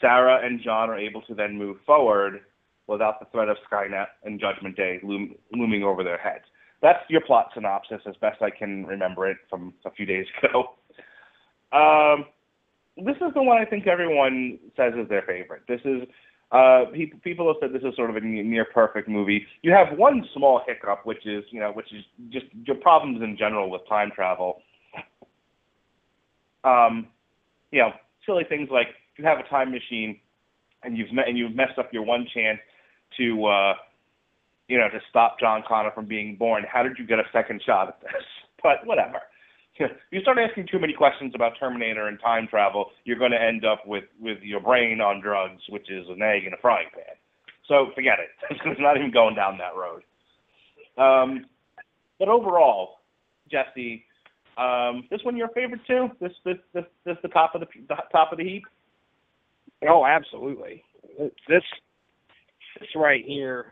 Sarah and John are able to then move forward without the threat of Skynet and Judgment Day loom, looming over their heads. That's your plot synopsis, as best I can remember it from a few days ago. Um, this is the one I think everyone says is their favorite. This is uh, people, people have said this is sort of a near-perfect movie. You have one small hiccup, which is you know, which is just your problems in general with time travel. Um, you know, silly things like, you have a time machine, and you've me- and you've messed up your one chance to, uh, you know, to stop John Connor from being born. How did you get a second shot at this? But whatever. You start asking too many questions about Terminator and time travel, you're going to end up with, with your brain on drugs, which is an egg in a frying pan. So forget it. It's not even going down that road. Um, but overall, Jesse, um, this one your favorite too? This this this this the top of the, the top of the heap? Oh, absolutely. This this right here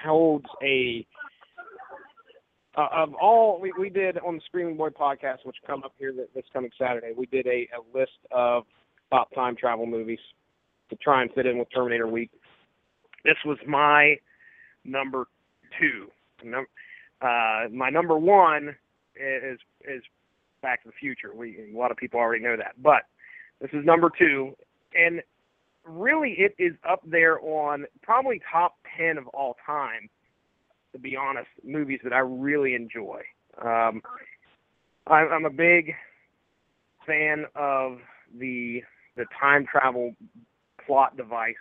holds a uh, of all we, we did on the Screaming Boy podcast, which come up here this coming Saturday. We did a, a list of top time travel movies to try and fit in with Terminator Week. This was my number two. Num- uh, my number one is is Back to the Future. We a lot of people already know that, but this is number two, and really it is up there on probably top ten of all time, to be honest, movies that I really enjoy. Um, I, I'm a big fan of the the time travel plot device,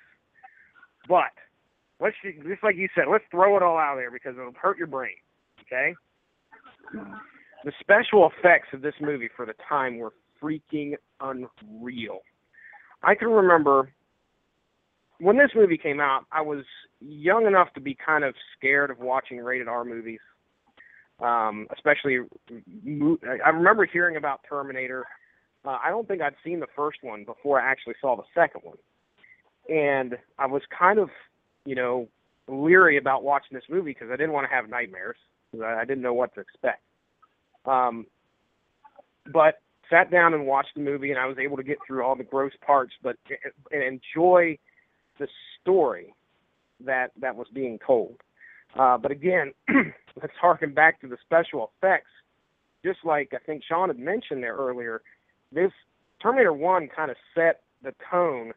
but let's just like you said, let's throw it all out there because it'll hurt your brain, okay? The special effects of this movie for the time were freaking unreal. I can remember when this movie came out, I was young enough to be kind of scared of watching rated R movies. Um, especially, I remember hearing about Terminator. Uh, I don't think I'd seen the first one before I actually saw the second one. And I was kind of, you know, leery about watching this movie because I didn't want to have nightmares. I didn't know what to expect. Um, but sat down and watched the movie, and I was able to get through all the gross parts, but and enjoy the story that that was being told. Uh, but again, let's harken back to the special effects. Just like I think Sean had mentioned there earlier, this Terminator one kind of set the tone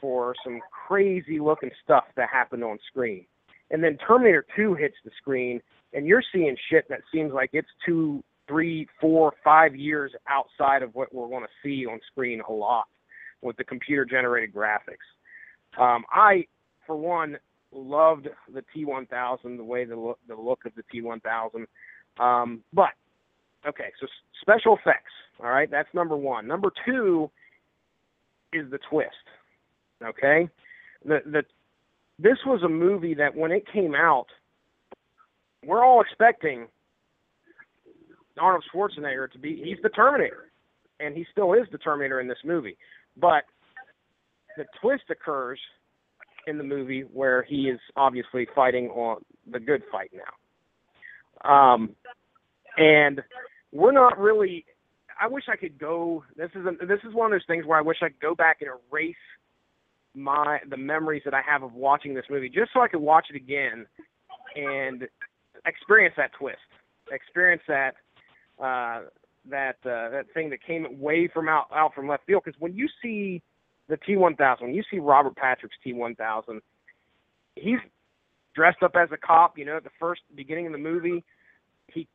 for some crazy looking stuff that happened on screen. And then Terminator two hits the screen, and you're seeing shit that seems like it's two, three, four, five years outside of what we're going to see on screen a lot with the computer-generated graphics. Um, I, for one, loved the T one thousand, the way the look, the look of the T one thousand. Um, but, okay, so special effects, all right? That's number one. Number two is the twist, okay? The the This was a movie that when it came out, we're all expecting Arnold Schwarzenegger to be, he's the Terminator, and he still is the Terminator in this movie. But the twist occurs in the movie where he is obviously fighting on the good fight now. Um, and we're not really, I wish I could go, this is a, this is one of those things where I wish I could go back and erase my the memories that I have of watching this movie, just so I could watch it again and experience that twist, experience that uh, that uh, that thing that came way from out, out from left field. Because when you see the T one thousand, when you see Robert Patrick's T one thousand, he's dressed up as a cop. You know, at the first beginning of the movie, he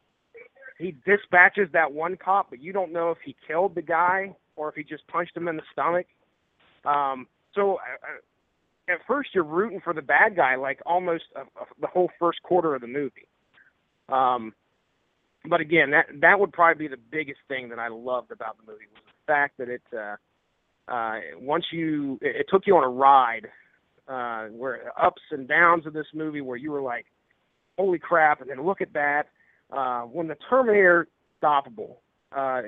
he dispatches that one cop, but you don't know if he killed the guy or if he just punched him in the stomach. Um, So uh, at first you're rooting for the bad guy, like almost uh, the whole first quarter of the movie. Um, but again, that that would probably be the biggest thing that I loved about the movie was the fact that it uh, uh, once you it, it took you on a ride uh, where ups and downs of this movie, where you were like, "Holy crap!" and then look at that. Uh, when the Terminator stoppable, uh,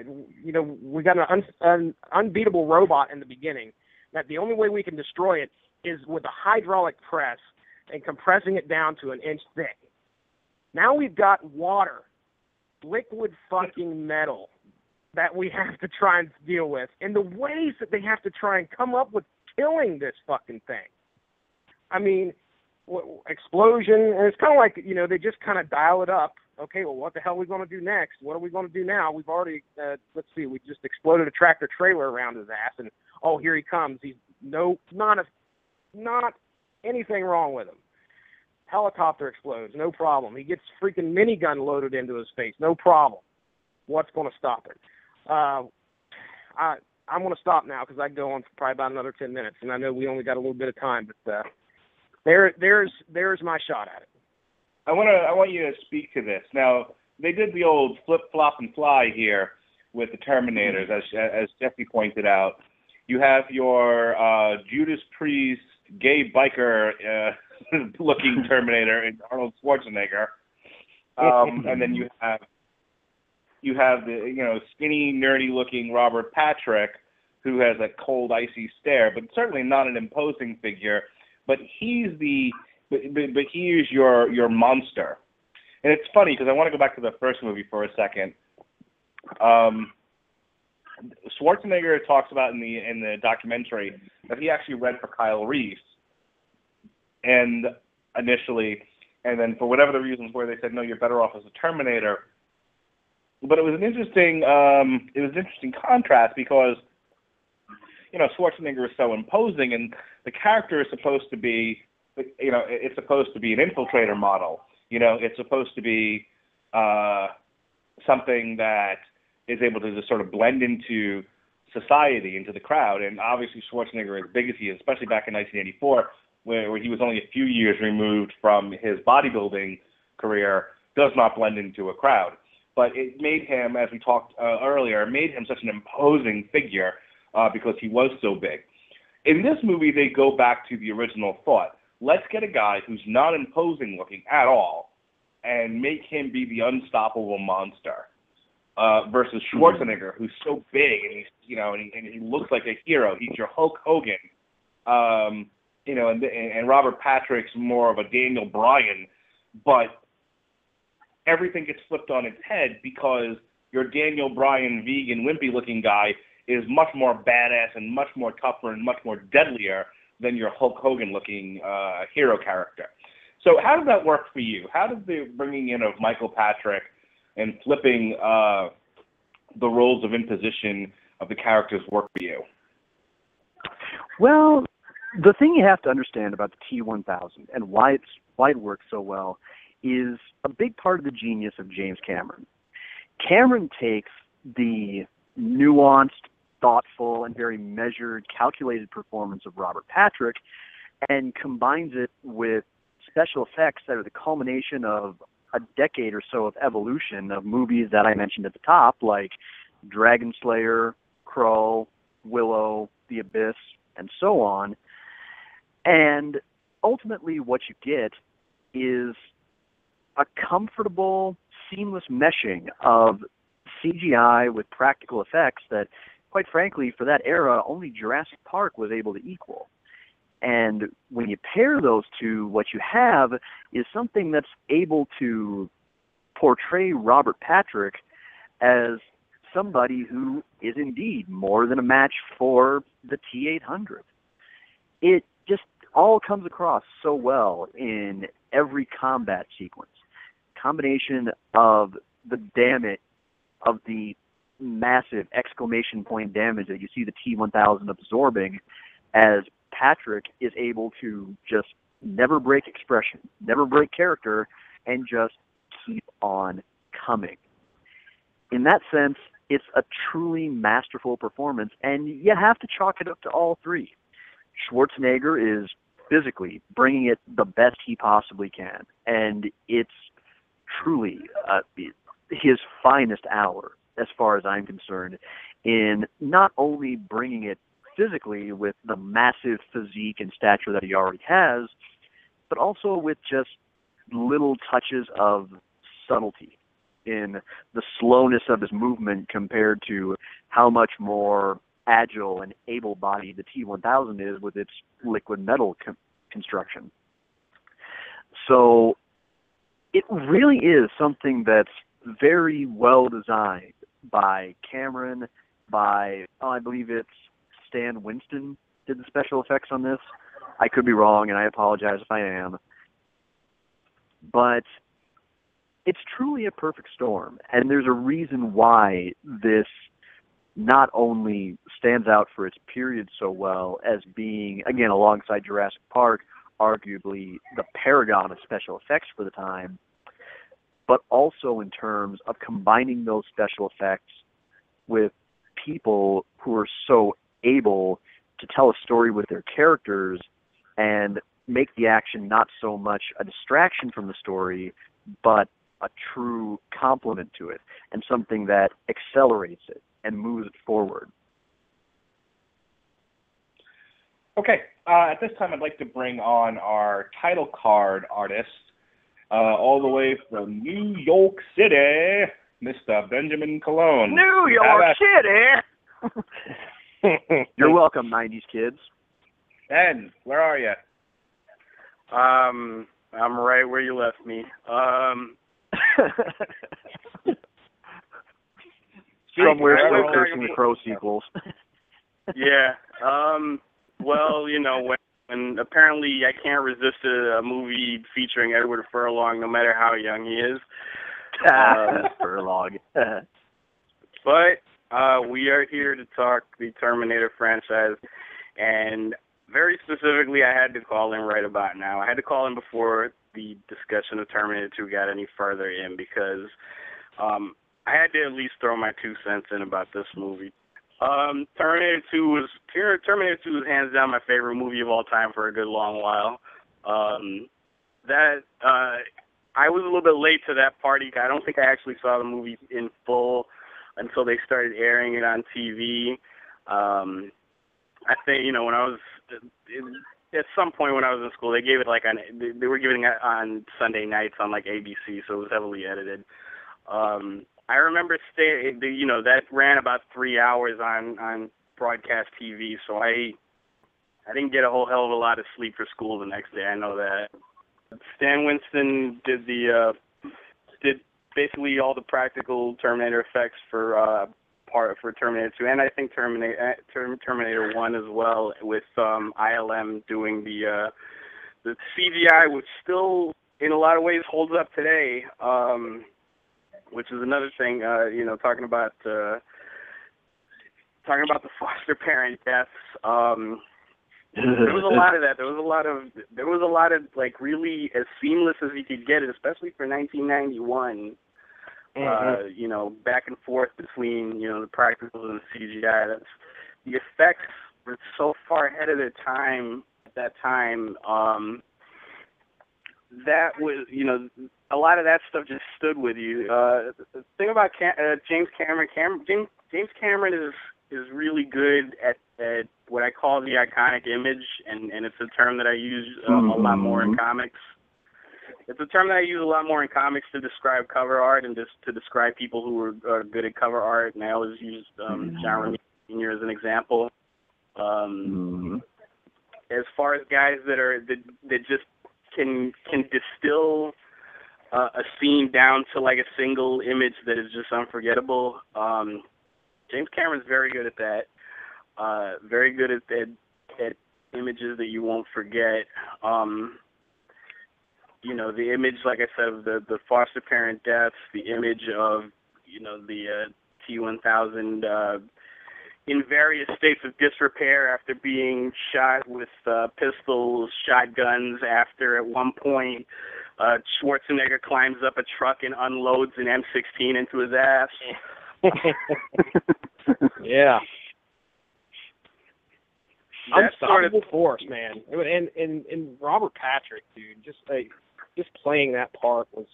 you know, we got an, un, an unbeatable robot in the beginning. That the only way we can destroy it is with a hydraulic press and compressing it down to an inch thick. Now we've got water, liquid fucking metal, that we have to try and deal with. And the ways that they have to try and come up with killing this fucking thing. I mean, w- explosion, and it's kind of like, you know, they just kind of dial it up. Okay, well, what the hell are we going to do next? What are we going to do now? We've already, uh, let's see, we just exploded a tractor trailer around his ass, and oh, here he comes. He's no, not a, not anything wrong with him. Helicopter explodes, no problem. He gets freaking minigun loaded into his face, no problem. What's going to stop it? Uh, I, I'm going to stop now because I go on for probably about another ten minutes, and I know we only got a little bit of time, but uh, there, there's, there's my shot at it. I want to. I want you to speak to this. Now, they did the old flip, flop, and fly here with the Terminators, as as Jesse pointed out. You have your uh, Judas Priest, gay biker uh, looking Terminator in Arnold Schwarzenegger, um, and then you have you have the you know skinny, nerdy looking Robert Patrick, who has a cold, icy stare, but certainly not an imposing figure. But he's the But, but, but he is your, your monster. And it's funny because I want to go back to the first movie for a second. Um, Schwarzenegger talks about in the in the documentary that he actually read for Kyle Reese and initially, and then for whatever the reasons were, they said, no, you're better off as a Terminator. But it was an interesting um, it was an interesting contrast because, you know, Schwarzenegger is so imposing and the character is supposed to be You know, it's supposed to be an infiltrator model. You know, it's supposed to be uh, something that is able to just sort of blend into society, into the crowd. And obviously Schwarzenegger, as big as he is, especially back in nineteen eighty-four, where, where he was only a few years removed from his bodybuilding career, does not blend into a crowd. But it made him, as we talked uh, earlier, made him such an imposing figure uh, because he was so big. In this movie, they go back to the original thought. Let's get a guy who's not imposing looking at all and make him be the unstoppable monster uh, versus Schwarzenegger, who's so big and he's, you know, and he, and he looks like a hero. He's your Hulk Hogan, um, you know, and, and Robert Patrick's more of a Daniel Bryan, but everything gets flipped on its head because your Daniel Bryan vegan wimpy looking guy is much more badass and much more tougher and much more deadlier than your Hulk Hogan-looking uh, hero character. So how does that work for you? How does the bringing in of Michael Patrick and flipping uh, the roles of imposition of the characters work for you? Well, the thing you have to understand about the T one thousand and why it's why it works so well is a big part of the genius of James Cameron. Cameron takes the nuanced, thoughtful, and very measured, calculated performance of Robert Patrick and combines it with special effects that are the culmination of a decade or so of evolution of movies that I mentioned at the top, like Dragon Slayer, Crow, Willow, The Abyss, and so on. And ultimately what you get is a comfortable, seamless meshing of C G I with practical effects that, quite frankly, for that era, only Jurassic Park was able to equal. And when you pair those two, what you have is something that's able to portray Robert Patrick as somebody who is indeed more than a match for the T eight hundred. It just all comes across so well in every combat sequence. Combination of the damage, of the massive exclamation point damage that you see the T one thousand absorbing as Patrick is able to just never break expression, never break character, and just keep on coming. In that sense, it's a truly masterful performance, and you have to chalk it up to all three. Schwarzenegger is physically bringing it the best he possibly can, and it's truly uh, his finest hour, as far as I'm concerned, in not only bringing it physically with the massive physique and stature that he already has, but also with just little touches of subtlety in the slowness of his movement compared to how much more agile and able-bodied the T one thousand is with its liquid metal com- construction. So it really is something that's very well designed by Cameron, by, oh, I believe it's Stan Winston did the special effects on this. I could be wrong, and I apologize if I am. But it's truly a perfect storm, and there's a reason why this not only stands out for its period so well as being, again, alongside Jurassic Park, arguably the paragon of special effects for the time, but also in terms of combining those special effects with people who are so able to tell a story with their characters and make the action not so much a distraction from the story, but a true complement to it and something that accelerates it and moves it forward. Okay. Uh, at this time, I'd like to bring on our title card artist, uh, all the way from New York City, Mister Benjamin Colon. New York City! You're welcome, nineties kids. Ben, where are you? Um, I'm right where you left me. Um... Somewhere still cursing the Crow sequels. Yeah. Um, well, you know, when, when apparently I can't resist a, a movie featuring Edward Furlong, no matter how young he is. Uh, Furlong. But uh, we are here to talk the Terminator franchise, and very specifically, I had to call in right about now. I had to call in before the discussion of Terminator two got any further in because um, I had to at least throw my two cents in about this movie. Um, Terminator two was Terminator two is hands down my favorite movie of all time for a good long while. Um, that uh, I was a little bit late to that party. I don't think I actually saw the movie in full until they started airing it on T V. Um, I think you know when I was it, at some point when I was in school, they gave it like on they, they were giving it on Sunday nights on like A B C, so it was heavily edited. Um, I remember, stay, you know, that ran about three hours on, on broadcast T V, so I I didn't get a whole hell of a lot of sleep for school the next day. I know that. Stan Winston did the uh, did basically all the practical Terminator effects for uh, part for Terminator two, and I think Terminator Terminator one as well, with um, I L M doing the uh, the C G I, which still in a lot of ways holds up today. Um, Which is another thing, uh, you know, talking about uh, talking about the foster parent deaths. Um, There was a lot of that. There was a lot of there was a lot of like really as seamless as you could get it, especially for nineteen ninety-one. Mm-hmm. Uh, you know, back and forth between you know the practical and the C G I. That's, the effects were so far ahead of their time at that time. Um, that was you know a lot of that stuff just stood with you. Uh, the thing about Cam- uh, James Cameron, Cam- James, James Cameron is. is really good at, at what I call the iconic image, and, and it's a term that I use um, a lot more in comics. It's a term that I use a lot more in comics to describe cover art and just to describe people who are, are good at cover art, and I always use um, John Romita Junior as an example. Um, mm-hmm. As far as guys that are that, that just can can distill uh, a scene down to like a single image that is just unforgettable, um, James Cameron's very good at that. Uh, very good at, at at images that you won't forget. Um, you know, the image, like I said, of the, the foster parent deaths, the image of, you know, the uh, T one thousand uh, in various states of disrepair after being shot with uh, pistols, shotguns, after at one point uh, Schwarzenegger climbs up a truck and unloads an M sixteen into his ass. Yeah, unstoppable force, man. And and and Robert Patrick, dude, just like just playing that part was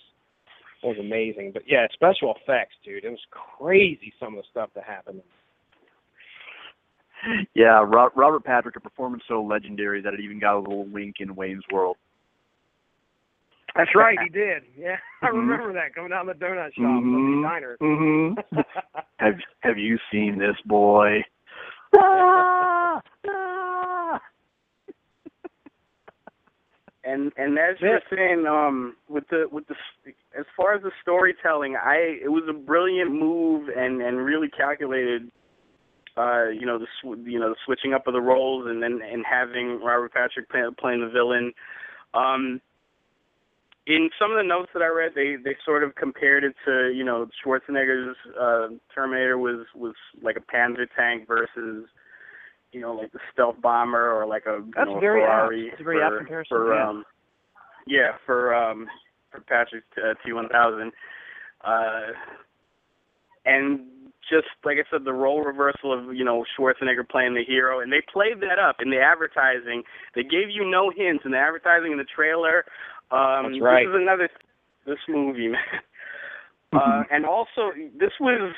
was amazing. But yeah, special effects, dude, it was crazy some of the stuff that happened. Yeah, Robert Patrick, a performance so legendary that it even got a little wink in Wayne's World. That's right, he did. Yeah, I remember that coming out of the donut shop mm-hmm. of the diner. Mm-hmm. have Have you seen this boy? Ah, ah. And and that's just saying, um, with the with the as far as the storytelling, I it was a brilliant move and, and really calculated. Uh, you know the sw- you know the switching up of the roles and then and having Robert Patrick play, playing the villain. Um, In some of the notes that I read, they, they sort of compared it to, you know, Schwarzenegger's uh, Terminator was, was like a Panzer tank versus, you know, like the stealth bomber or like a That's you know, very Ferrari. That's a very apt comparison. For, yeah. Um, yeah, for um, for Patrick's uh, T one thousand. Uh, and just, like I said, the role reversal of, you know, Schwarzenegger playing the hero. And they played that up in the advertising. They gave you no hints in the advertising in the trailer. Um, That's right. This is another, this movie, man. Uh, mm-hmm. And also, this was,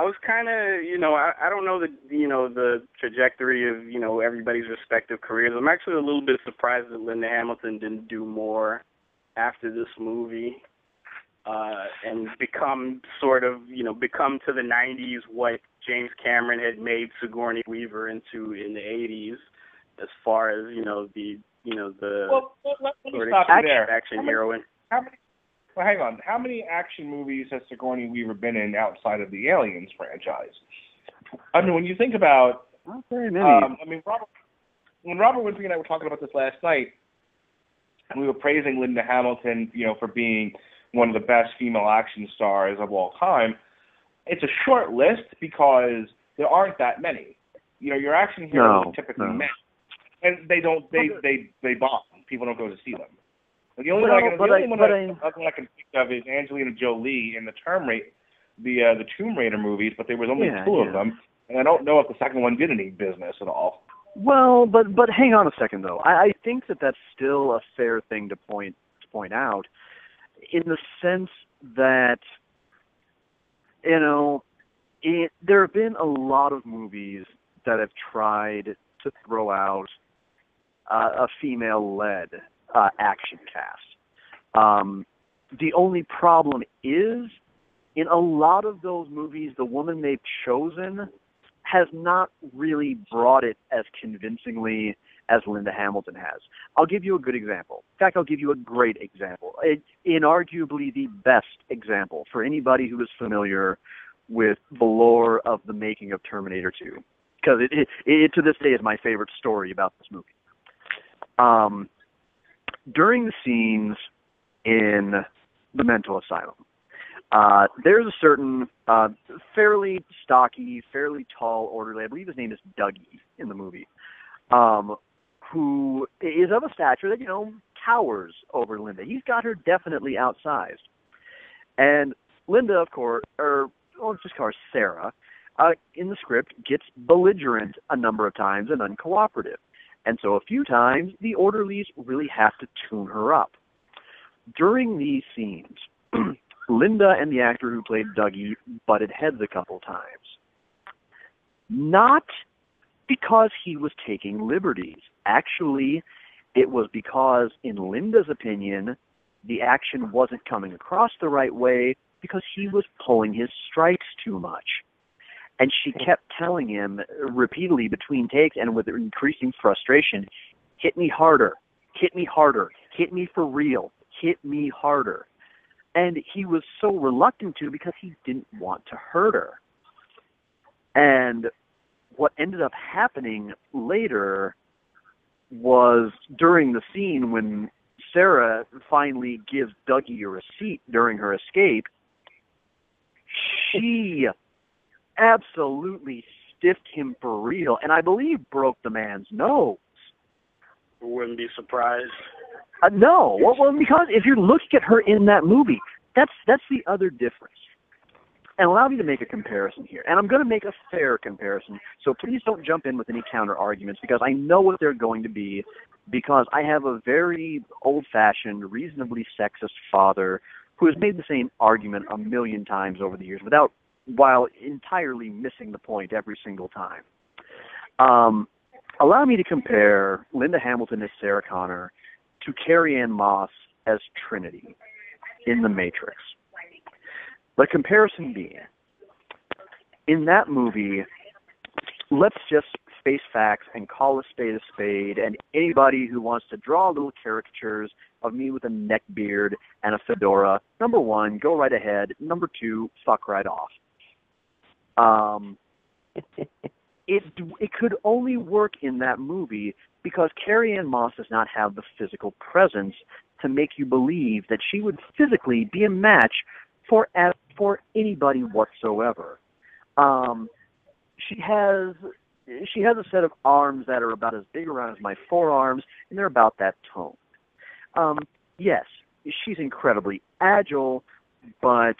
I was kind of, you know, I, I don't know the, you know, the trajectory of, you know, everybody's respective careers. I'm actually a little bit surprised that Linda Hamilton didn't do more after this movie uh, and become sort of, you know, become to the nineties what James Cameron had made Sigourney Weaver into in the eighties as far as, you know, the, You know, the well, let, let me stop you there. Action how many, heroine. How many, well, hang on. How many action movies has Sigourney Weaver been in outside of the Aliens franchise? I mean, when you think about, not very many. Um, I mean, Robert, when Robert Winfrey and I were talking about this last night, we were praising Linda Hamilton, you know, for being one of the best female action stars of all time. It's a short list because there aren't that many. You know, your action heroes no, are typically no. men. And they don't. They they they bomb. People don't go to see them. But the only, no, one, I can, the only I, one, I, one I can think of is Angelina Jolie in the Term Rate, the uh, the Tomb Raider movies. But there was only yeah, two yeah. of them, and I don't know if the second one did any business at all. Well, but but hang on a second though. I, I think that that's still a fair thing to point to point out, in the sense that you know, it, there have been a lot of movies that have tried to throw out. Uh, a female-led uh, action cast. Um, the only problem is, in a lot of those movies, the woman they've chosen has not really brought it as convincingly as Linda Hamilton has. I'll give you a good example. In fact, I'll give you a great example. It's inarguably the best example for anybody who is familiar with the lore of the making of Terminator two, because it, it, it, to this day, is my favorite story about this movie. Um, during the scenes in the mental asylum, uh, there's a certain uh, fairly stocky, fairly tall orderly, I believe his name is Dougie in the movie, um, who is of a stature that, you know, towers over Linda. He's got her definitely outsized. And Linda, of course, or well, let's just call her Sarah, uh, in the script gets belligerent a number of times and uncooperative. And so a few times, the orderlies really have to tune her up. During these scenes, Linda and the actor who played Dougie butted heads a couple times. Not because he was taking liberties. Actually, it was because, in Linda's opinion, the action wasn't coming across the right way because he was pulling his strikes too much. And she kept telling him repeatedly between takes and with increasing frustration, hit me harder, hit me harder, hit me for real, hit me harder. And he was so reluctant to because he didn't want to hurt her. And what ended up happening later was during the scene when Sarah finally gives Dougie a receipt during her escape, she absolutely stiffed him for real, and I believe broke the man's nose. Wouldn't be surprised. Uh, no, well, well, because if you're looking at her in that movie, that's that's the other difference. And allow me to make a comparison here, and I'm going to make a fair comparison, so please don't jump in with any counter-arguments, because I know what they're going to be, because I have a very old-fashioned, reasonably sexist father who has made the same argument a million times over the years, without while entirely missing the point every single time. Um, allow me to compare Linda Hamilton as Sarah Connor to Carrie Ann Moss as Trinity in The Matrix. The comparison being, in that movie, let's just face facts and call a spade a spade, and anybody who wants to draw little caricatures of me with a neck beard and a fedora, number one, go right ahead. Number two, fuck right off. Um, it it could only work in that movie because Carrie Ann Moss does not have the physical presence to make you believe that she would physically be a match for for anybody whatsoever. Um, she has she has a set of arms that are about as big around as my forearms, and they're about that toned. Um, yes, she's incredibly agile, but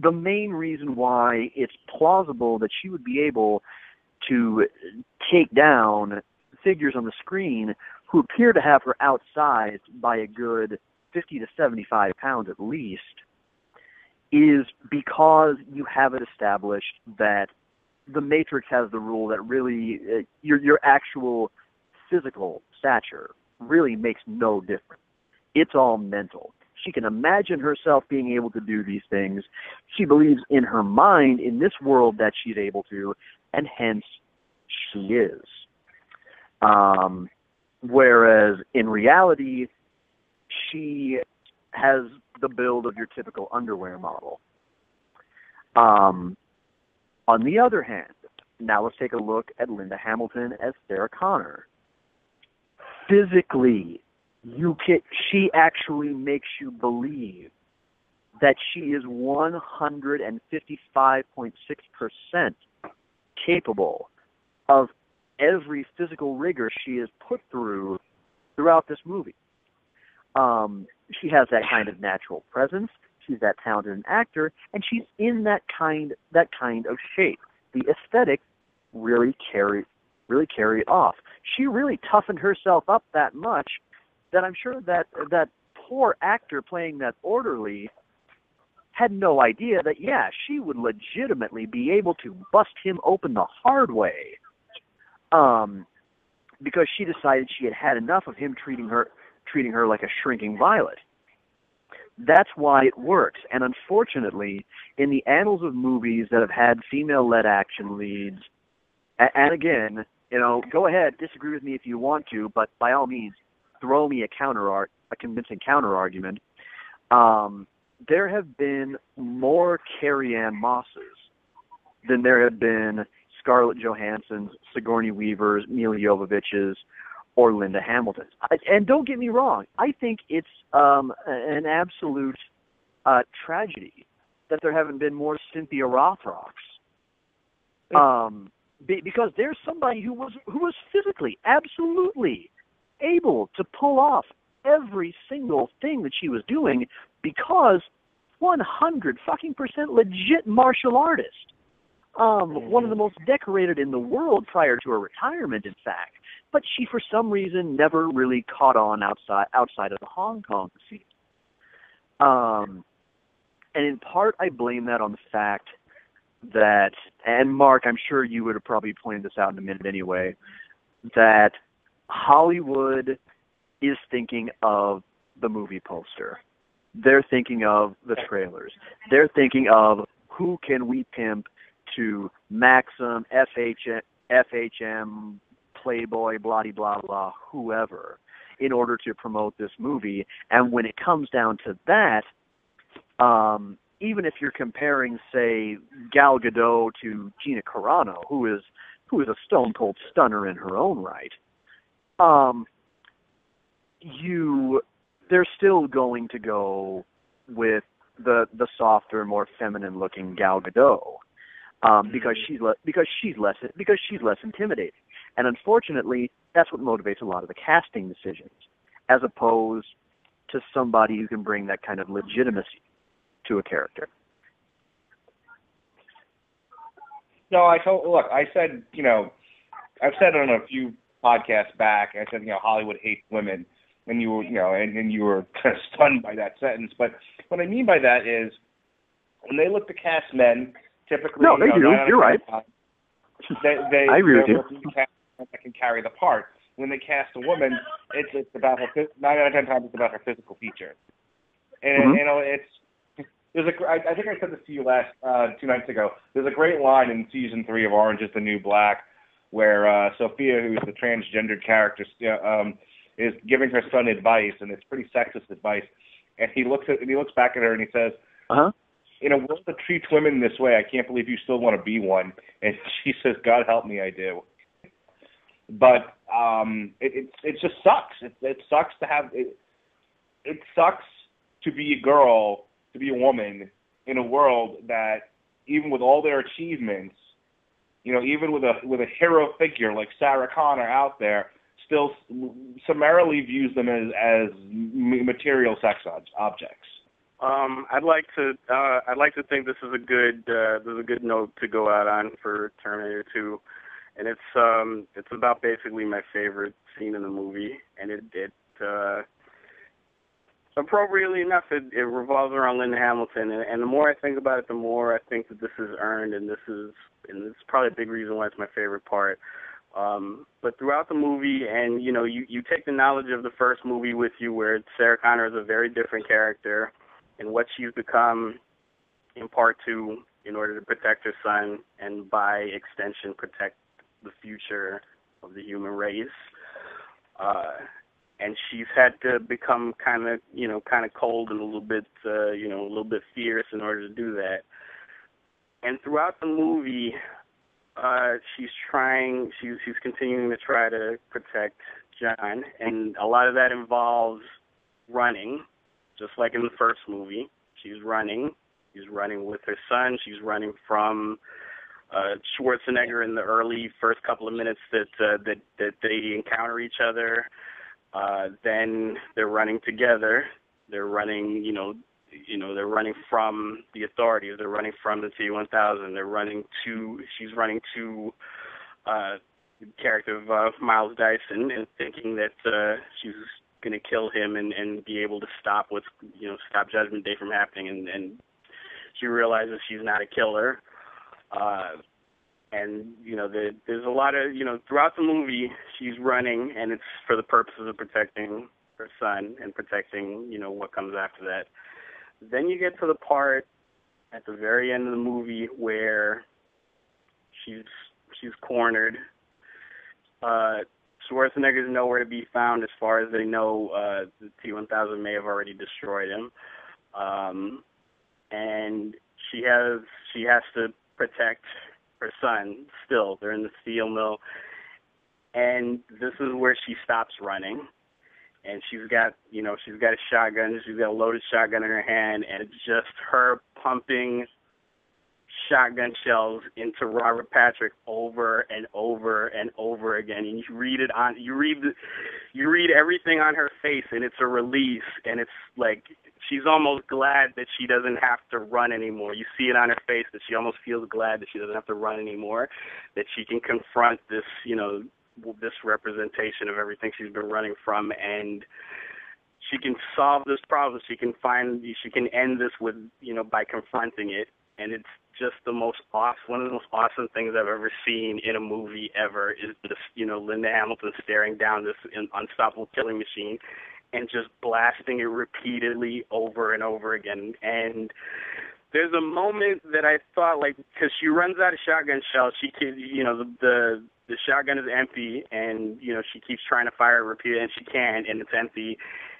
the main reason why it's plausible that she would be able to take down figures on the screen who appear to have her outsized by a good fifty to seventy-five pounds at least is because you have it established that the Matrix has the rule that really uh, your your actual physical stature really makes no difference. It's all mental. She can imagine herself being able to do these things. She believes in her mind in this world that she's able to, and hence she is. Um, whereas in reality, she has the build of your typical underwear model. Um, on the other hand, now let's take a look at Linda Hamilton as Sarah Connor. Physically, you can, she actually makes you believe that she is one hundred fifty-five point six percent capable of every physical rigor she is put through throughout this movie. Um, she has that kind of natural presence. She's that talented an actor, and she's in that kind that kind of shape. The aesthetics really carry really carry it off. She really toughened herself up that much that I'm sure that that poor actor playing that orderly had no idea that, yeah, she would legitimately be able to bust him open the hard way, um, because she decided she had had enough of him treating her treating her like a shrinking violet. That's why it works. And unfortunately, in the annals of movies that have had female-led action leads, and again, you know, go ahead, disagree with me if you want to, but by all means, throw me a counter art, a convincing counter argument. Um, there have been more Carrie Ann Mosses than there have been Scarlett Johansson's, Sigourney Weaver's, Mila Jovovich's, or Linda Hamilton's. I, and don't get me wrong, I think it's um, an absolute uh, tragedy that there haven't been more Cynthia Rothrock's. Um, be, because there's somebody who was who was physically absolutely able to pull off every single thing that she was doing, because one hundred fucking percent legit martial artist, um, one of the most decorated in the world prior to her retirement, in fact. But she, for some reason, never really caught on outside outside of the Hong Kong scene. Um, and in part, I blame that on the fact that, and Mark, I'm sure you would have probably pointed this out in a minute anyway, that Hollywood is thinking of the movie poster. They're thinking of the trailers. They're thinking of who can we pimp to Maxim, F H M, F H M, Playboy, blah, blah, blah, whoever, in order to promote this movie. And when it comes down to that, um, even if you're comparing, say, Gal Gadot to Gina Carano, who is who is a stone-cold stunner in her own right, um, you... they're still going to go with the the softer, more feminine looking Gal Gadot, um, because she's le- because she's less because she's less intimidating. And unfortunately, that's what motivates a lot of the casting decisions, as opposed to somebody who can bring that kind of legitimacy to a character. No, I told look, I said, you know, I've said on a few podcasts back, I said, you know, Hollywood hates women. And you were, you know, and, and you were kind of stunned by that sentence. But what I mean by that is, when they look to cast men, typically, no, they you know, do. You're right. Time, they, they, I agree with you. To cast that can carry the part. When they cast a woman, it's, it's about her. Nine out of ten times, it's about her physical feature. And mm-hmm. you know, it's there's a. I, I think I said this to you last uh, two nights ago. There's a great line in season three of Orange Is the New Black, where uh, Sophia, who's the transgendered character, um. is giving her son advice, and it's pretty sexist advice. And he looks at and he looks back at her and he says, uh-huh. "In a world that treats women this way, I can't believe you still want to be one." And she says, "God help me, I do." But um, it, it it just sucks. It, it sucks to have it. It sucks to be a girl, to be a woman in a world that, even with all their achievements, you know, even with a with a hero figure like Sarah Connor out there, still summarily views them as, as material sex objects. Um, I'd like to uh, I'd like to think this is a good uh, this is a good note to go out on for Terminator two, and it's um, it's about basically my favorite scene in the movie, and it it uh, appropriately enough it, it revolves around Linda Hamilton, and, and the more I think about it, the more I think that this is earned, and this is and it's probably a big reason why it's my favorite part. Um, but throughout the movie, and, you know, you, you take the knowledge of the first movie with you, where Sarah Connor is a very different character and what she's become in part two in order to protect her son and, by extension, protect the future of the human race. Uh, and she's had to become kind of, you know, kind of cold and a little bit, uh, you know, a little bit fierce in order to do that. And throughout the movie... Uh, she's trying, she's, she's continuing to try to protect John, and a lot of that involves running, just like in the first movie. She's running. She's running with her son. She's running from uh, Schwarzenegger in the early first couple of minutes that uh, that, that they encounter each other. Uh, then they're running together. They're running, you know, You know, they're running from the authorities. They're running from the T one thousand. They're running to, she's running to uh, the character of uh, Miles Dyson, and thinking that uh, she's going to kill him and, and be able to stop what's, you know, stop Judgment Day from happening. And, and she realizes she's not a killer. Uh, and, you know, the, there's a lot of, you know, throughout the movie, she's running, and it's for the purposes of protecting her son and protecting, you know, what comes after that. Then you get to the part at the very end of the movie where she's she's cornered. Uh, Schwarzenegger's nowhere to be found. As far as they know, uh, the T one thousand may have already destroyed him, um, and she has she has to protect her son. Still, they're in the steel mill, and this is where she stops running. And she's got, you know, she's got a shotgun. She's got a loaded shotgun in her hand, and it's just her pumping shotgun shells into Robert Patrick over and over and over again, and you read it on you read you read everything on her face, and it's a release, and it's like she's almost glad that she doesn't have to run anymore. You see it on her face that she almost feels glad that she doesn't have to run anymore, that she can confront this, you know, this representation of everything she's been running from, and she can solve this problem. She can find, she can end this with, you know, by confronting it. And it's just the most awesome, one of the most awesome things I've ever seen in a movie ever is this, you know, Linda Hamilton staring down this unstoppable killing machine and just blasting it repeatedly over and over again. And there's a moment that I thought, like, because she runs out of shotgun shells, she can, you know, the, the the shotgun is empty, and, you know, she keeps trying to fire it repeatedly, and she can, and it's empty.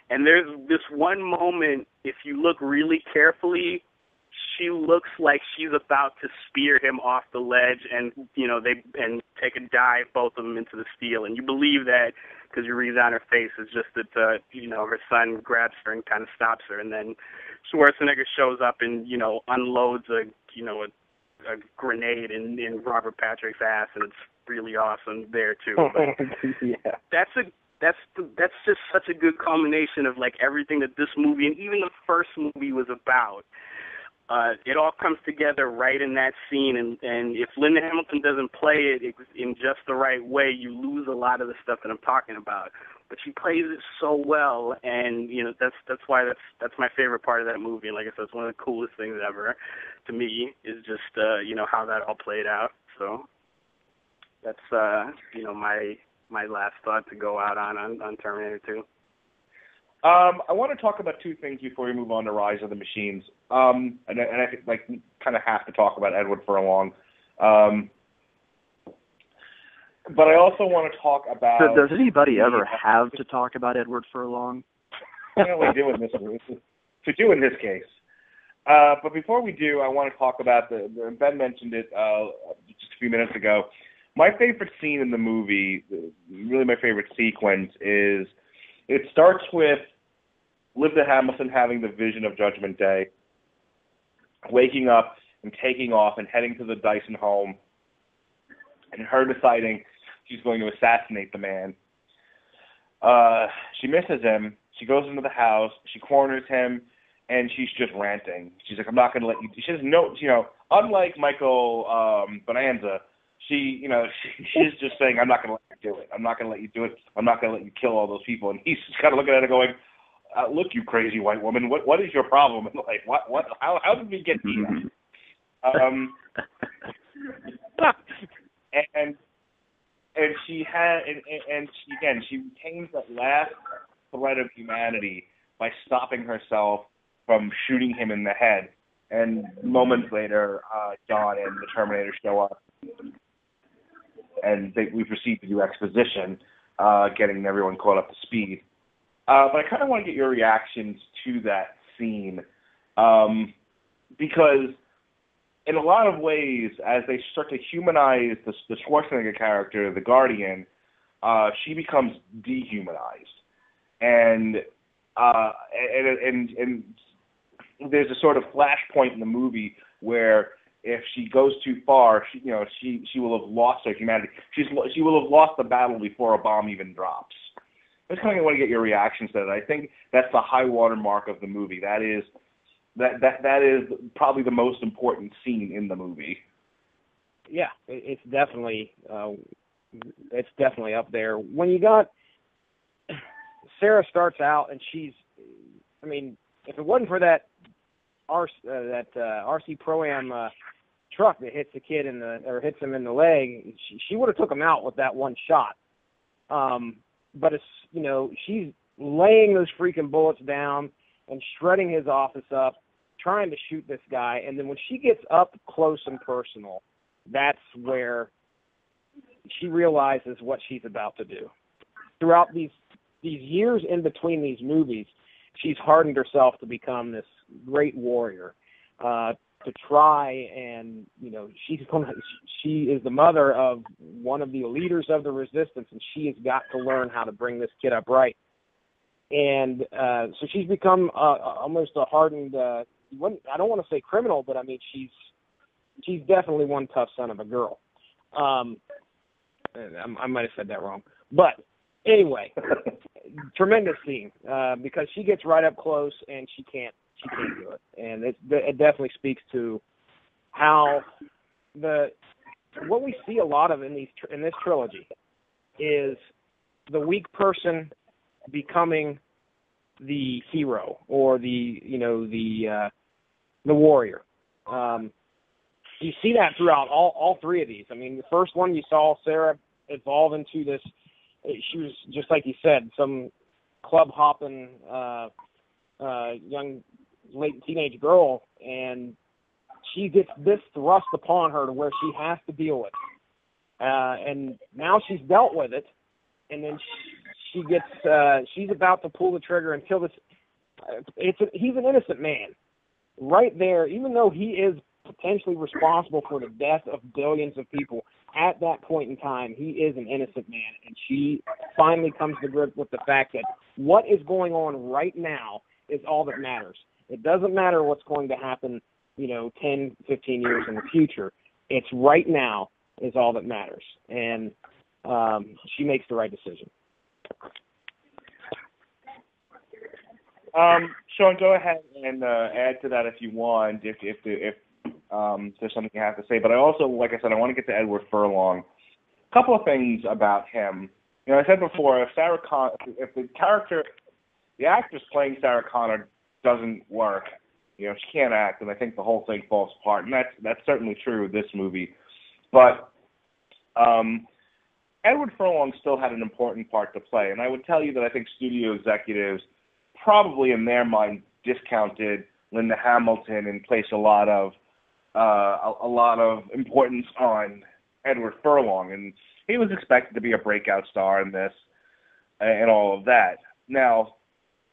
And there's this one moment, if you look really carefully, she looks like she's about to spear him off the ledge and, you know, they and take a dive, both of them, into the steel. And you believe that because you read on her face. It's just that, uh, you know, her son grabs her and kind of stops her. And then Schwarzenegger shows up and, you know, unloads a, you know, a, a grenade in, in Robert Patrick's ass. And it's really awesome there, too. But yeah. That's a... That's the, that's just such a good culmination of, like, everything that this movie and even the first movie was about. Uh, it all comes together right in that scene, and, and if Linda Hamilton doesn't play it in just the right way, you lose a lot of the stuff that I'm talking about. But she plays it so well, and, you know, that's that's why that's that's my favorite part of that movie. And like I said, it's one of the coolest things ever to me is just, uh, you know, how that all played out. So that's, uh, you know, my... my last thought to go out on, on, on Terminator two. Um, I want to talk about two things before we move on to Rise of the Machines. Um, and, and I think, like, kind of have to talk about Edward Furlong. Um, but I also want to talk about... So does anybody ever have to talk about Edward Furlong? Well, we do in this case. We do in this case. Uh, but before we do, I want to talk about the... the Ben mentioned it uh, just a few minutes ago. My favorite scene in the movie, really my favorite sequence, is it starts with Linda Hamilton having the vision of Judgment Day, waking up and taking off and heading to the Dyson home, and her deciding she's going to assassinate the man. Uh, she misses him. She goes into the house. She corners him, and she's just ranting. She's like, I'm not going to let you – she has no – you know, unlike Michael um, Bonanza – She, you know, she, she's just saying, I'm not going to let you do it. I'm not going to let you do it. I'm not going to let you kill all those people. And he's just kind of looking at her going, uh, look, you crazy white woman, what what is your problem? And like, what, what, how, how did we get to that? Um, and, and she had, and, and she, again, she retains that last thread of humanity by stopping herself from shooting him in the head. And moments later, uh, John and the Terminator show up. And they, we proceed to do exposition, uh, getting everyone caught up to speed. Uh, but I kind of want to get your reactions to that scene, um, because in a lot of ways, as they start to humanize the, the Schwarzenegger character, the Guardian, uh, she becomes dehumanized, and, uh, and and and there's a sort of flashpoint in the movie where. If she goes too far, she, you know, she, she will have lost her humanity. She's she will have lost the battle before a bomb even drops. I just kind of want to get your reactions to that. I think that's the high water mark of the movie. That is that that that is probably the most important scene in the movie. Yeah, it's definitely uh, it's definitely up there. When you got Sarah starts out and she's, I mean, if it wasn't for that. R, uh, that uh, R C Pro-Am uh, truck that hits the kid in the or hits him in the leg, she, she would have took him out with that one shot. Um, but it's you know she's laying those freaking bullets down and shredding his office up, trying to shoot this guy. And then when she gets up close and personal, that's where she realizes what she's about to do. Throughout these these years in between these movies, she's hardened herself to become this great warrior, uh, to try and, you know, she's gonna, she is the mother of one of the leaders of the resistance, and she has got to learn how to bring this kid up right. And uh, so she's become uh, almost a hardened, uh, I don't want to say criminal, but I mean, she's she's definitely one tough son of a girl. Um, I, I might have said that wrong. But anyway, tremendous scene uh, because she gets right up close and she can't she can't do it. And it, it definitely speaks to how the what we see a lot of in these in this trilogy is the weak person becoming the hero or the you know the uh, the warrior. Um, you see that throughout all, all three of these. I mean, the first one you saw Sarah evolve into this. She was just like you said, some club hopping uh, uh, young late teenage girl, and she gets this thrust upon her to where she has to deal with it. Uh, and now she's dealt with it, and then she, she gets uh, she's about to pull the trigger and kill this. It's a, he's an innocent man, right there. Even though he is potentially responsible for the death of billions of people at that point in time, he is an innocent man, and she finally comes to grips with the fact that what is going on right now is all that matters. It doesn't matter what's going to happen, you know, ten, fifteen years in the future. It's right now is all that matters, and um, she makes the right decision. Um, Sean, go ahead and uh, add to that if you want, if if the, if Um, there's something you have to say. But I also, like I said, I want to get to Edward Furlong. A couple of things about him. You know, I said before, if Sarah Con- if the character, the actress playing Sarah Connor doesn't work, you know, she can't act, and I think the whole thing falls apart. And that's, that's certainly true of this movie. But um, Edward Furlong still had an important part to play. And I would tell you that I think studio executives probably in their mind discounted Linda Hamilton and placed a lot of Uh, a, a lot of importance on Edward Furlong, and he was expected to be a breakout star in this and, and all of that. Now,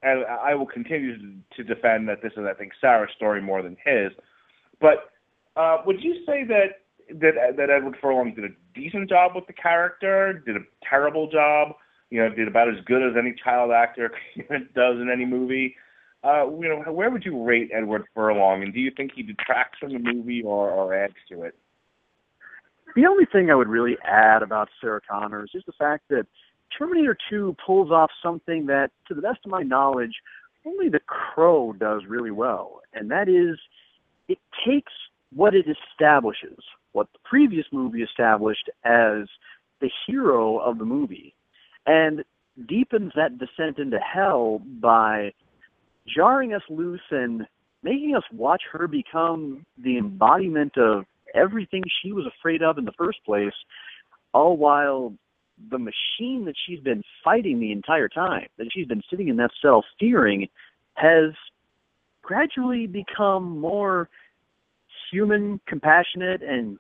and I will continue to defend that this is, I think, Sarah's story more than his, but uh, would you say that, that that Edward Furlong did a decent job with the character, did a terrible job, you know, did about as good as any child actor does in any movie? Uh, you know, where would you rate Edward Furlong, and do you think he detracts from the movie or, or adds to it? The only thing I would really add about Sarah Connor is just the fact that Terminator two pulls off something that, to the best of my knowledge, only The Crow does really well, and that is it takes what it establishes, what the previous movie established as the hero of the movie, and deepens that descent into hell by jarring us loose and making us watch her become the embodiment of everything she was afraid of in the first place, all while the machine that she's been fighting the entire time, that she's been sitting in that cell fearing, has gradually become more human, compassionate, and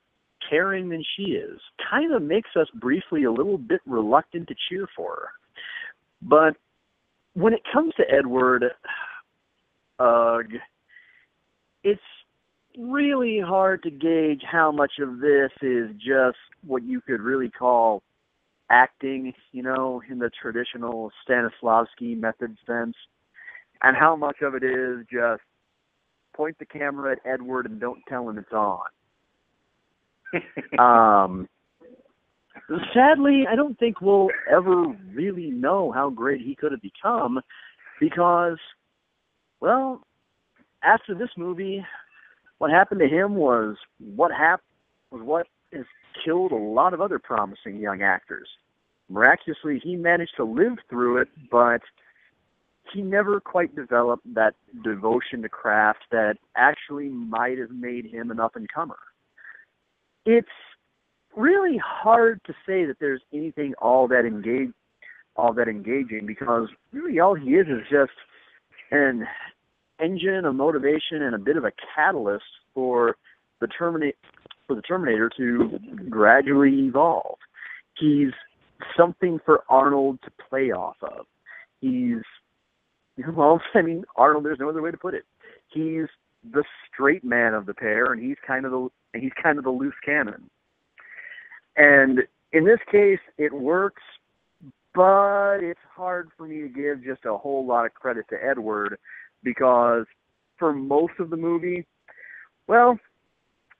caring than she is. Kind of makes us briefly a little bit reluctant to cheer for her. But when it comes to Edward, ugh, it's really hard to gauge how much of this is just what you could really call acting, you know, in the traditional Stanislavski method sense, and how much of it is just point the camera at Edward and don't tell him it's on. um, sadly, I don't think we'll ever really know how great he could have become because, well, after this movie, what happened to him was what hap- was what has killed a lot of other promising young actors. Miraculously, he managed to live through it, but he never quite developed that devotion to craft that actually might have made him an up-and-comer. It's really hard to say that there's anything all that engage, all that engaging because really all he is is just an engine of motivation and a bit of a catalyst for the Terminator for the Terminator to gradually evolve. He's something for Arnold to play off of. He's, well, I mean, Arnold, there's no other way to put it. He's the straight man of the pair, and he's kind of the he's kind of the loose cannon. And in this case, it works, but it's hard for me to give just a whole lot of credit to Edward because for most of the movie, well,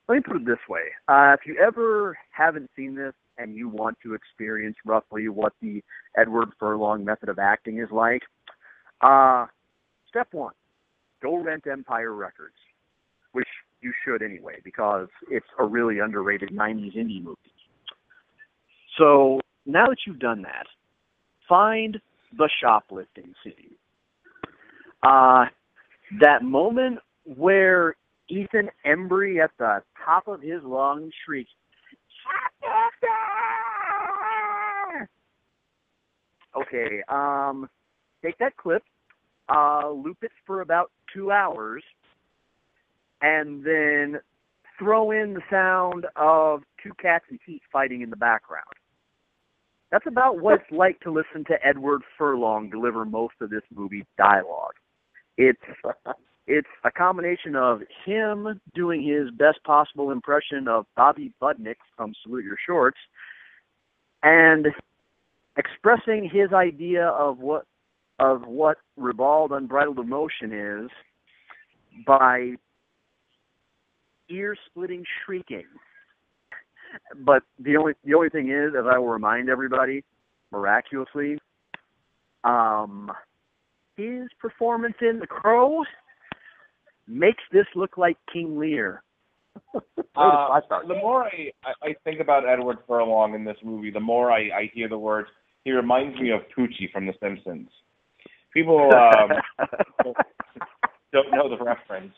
Let me put it this way. Uh, if you ever haven't seen this and you want to experience roughly what the Edward Furlong method of acting is like, uh, step one, go rent Empire Records, which you should anyway, because it's a really underrated nineties indie movie. So now that you've done that, find the shoplifting scene. Uh, that moment where Ethan Embry at the top of his lungs shrieks, "Shoplifter!" Okay, um, take that clip, uh, loop it for about two hours, and then throw in the sound of two cats and teeth fighting in the background. That's about what it's like to listen to Edward Furlong deliver most of this movie's dialogue. It's it's a combination of him doing his best possible impression of Bobby Budnick from Salute Your Shorts and expressing his idea of what of what ribald, unbridled emotion is by ear-splitting shrieking. But the only the only thing is, as I will remind everybody, miraculously, um, his performance in The Crow makes this look like King Lear. uh, the more I, I think about Edward Furlong in this movie, the more I, I hear the words, he reminds me of Poochie from The Simpsons. People um, don't know the reference.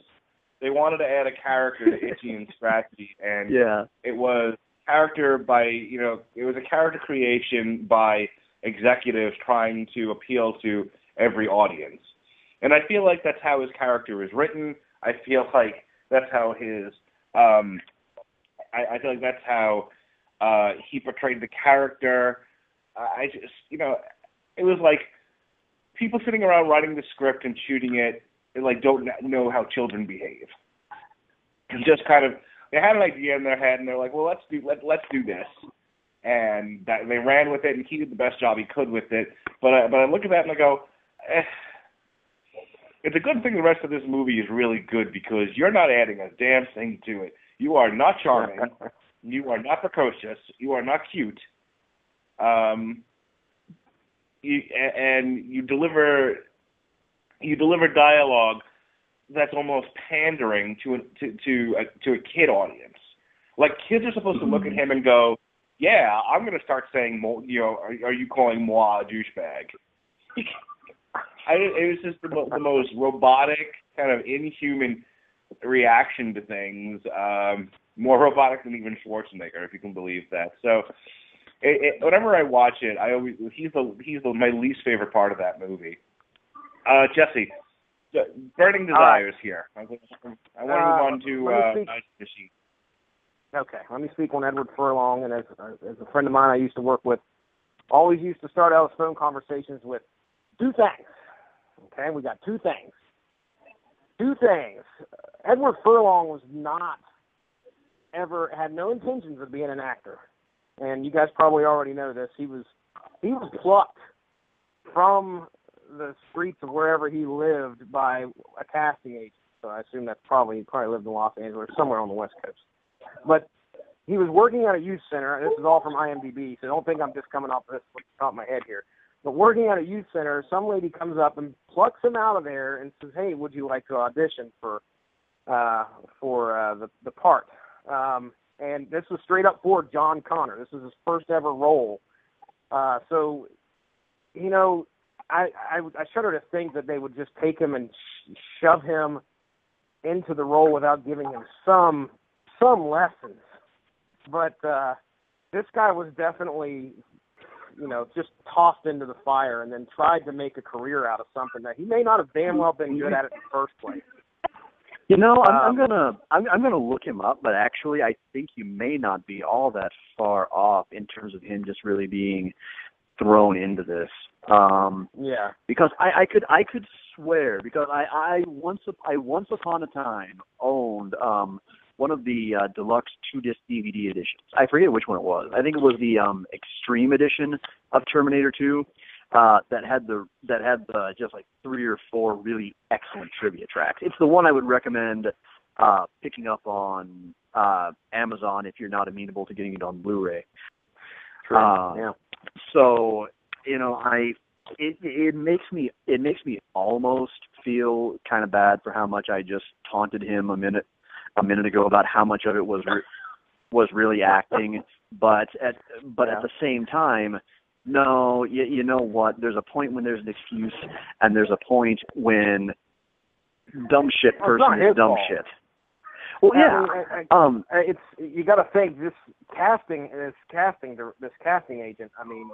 They wanted to add a character to Itchy and Scratchy, and yeah. it was character by you know it was a character creation by executives trying to appeal to every audience, and I feel like that's how his character is written. I feel like that's how his um, I, I feel like that's how uh, he portrayed the character. I just you know it was like people sitting around writing the script and shooting it. Like, don't know how children behave. And just kind of, they had an idea in their head, and they're like, well, let's do let, let's do this. And that, they ran with it, and he did the best job he could with it. But I, but I look at that, and I go, eh. It's a good thing the rest of this movie is really good, because you're not adding a damn thing to it. You are not charming. You are not precocious. You are not cute. Um, you, and you deliver... You deliver dialogue that's almost pandering to a, to to a, to a kid audience. Like, kids are supposed to look at him and go, "Yeah, I'm going to start saying, you know, are, are you calling moi a douchebag?" I, it was just the, the most robotic, kind of inhuman reaction to things. Um, more robotic than even Schwarzenegger, if you can believe that. So, it, it, whenever I watch it, I always he's the he's the, my least favorite part of that movie. Uh, Jesse, burning desires uh, here. I want to move uh, on to uh, speak, machine. Okay, let me speak on Edward Furlong. And as, as a friend of mine I used to work with, always used to start out phone conversations with two things. Okay, we got two things. Two things. Edward Furlong was not ever, had no intentions of being an actor. And you guys probably already know this. He was, he was plucked from the streets of wherever he lived by a casting agent. So I assume that's probably, he probably lived in Los Angeles, somewhere on the West Coast. But he was working at a youth center. This is all from I M D B, so don't think I'm just coming off this off the top of my head here. But working at a youth center, some lady comes up and plucks him out of there and says, "Hey, would you like to audition for uh, for uh, the, the part?" Um, and this was straight up for John Connor. This was his first ever role. Uh, so, you know, I, I, I shudder to think that they would just take him and sh- shove him into the role without giving him some some lessons. But uh, this guy was definitely, you know, just tossed into the fire and then tried to make a career out of something that he may not have damn well been good at in the first place. You know, I'm, um, I'm gonna I'm, I'm gonna look him up, but actually, I think you may not be all that far off in terms of him just really being thrown into this. Um, yeah. Because I, I could I could swear, because I, I once I once upon a time owned um, one of the uh, deluxe two-disc D V D editions. I forget which one it was. I think it was the um, Extreme edition of Terminator two uh, that had the that had the, just like three or four really excellent trivia tracks. It's the one I would recommend uh, picking up on uh, Amazon if you're not amenable to getting it on Blu-ray. True. Uh, yeah. So, you know, I it it makes me it makes me almost feel kind of bad for how much I just taunted him a minute a minute ago about how much of it was re- was really acting, but at but yeah. at the same time. No, you, you know what? There's a point when there's an excuse, and there's a point when dumb shit person is dumb shit. Well, yeah, I mean, I, I, um, it's you got to think this casting, this casting, this casting agent. I mean,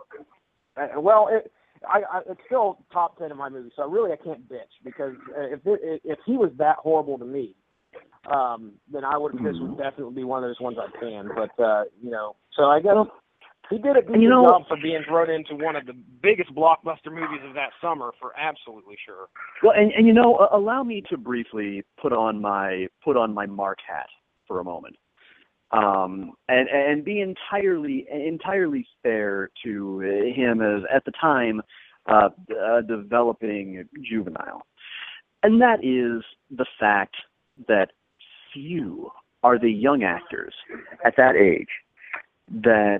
uh, well, it, I, I, it's still top ten of my movies, so really I can't bitch because if it, if he was that horrible to me, um, then I would mm. this would definitely be one of those ones I can. But uh, you know, so I guess. He did a good you know, job for being thrown into one of the biggest blockbuster movies of that summer, for absolutely sure. Well, and, and you know, uh, allow me to briefly put on my put on my Mark hat for a moment, um, and and be entirely entirely fair to him as at the time uh, a developing juvenile, and that is the fact that few are the young actors at that age that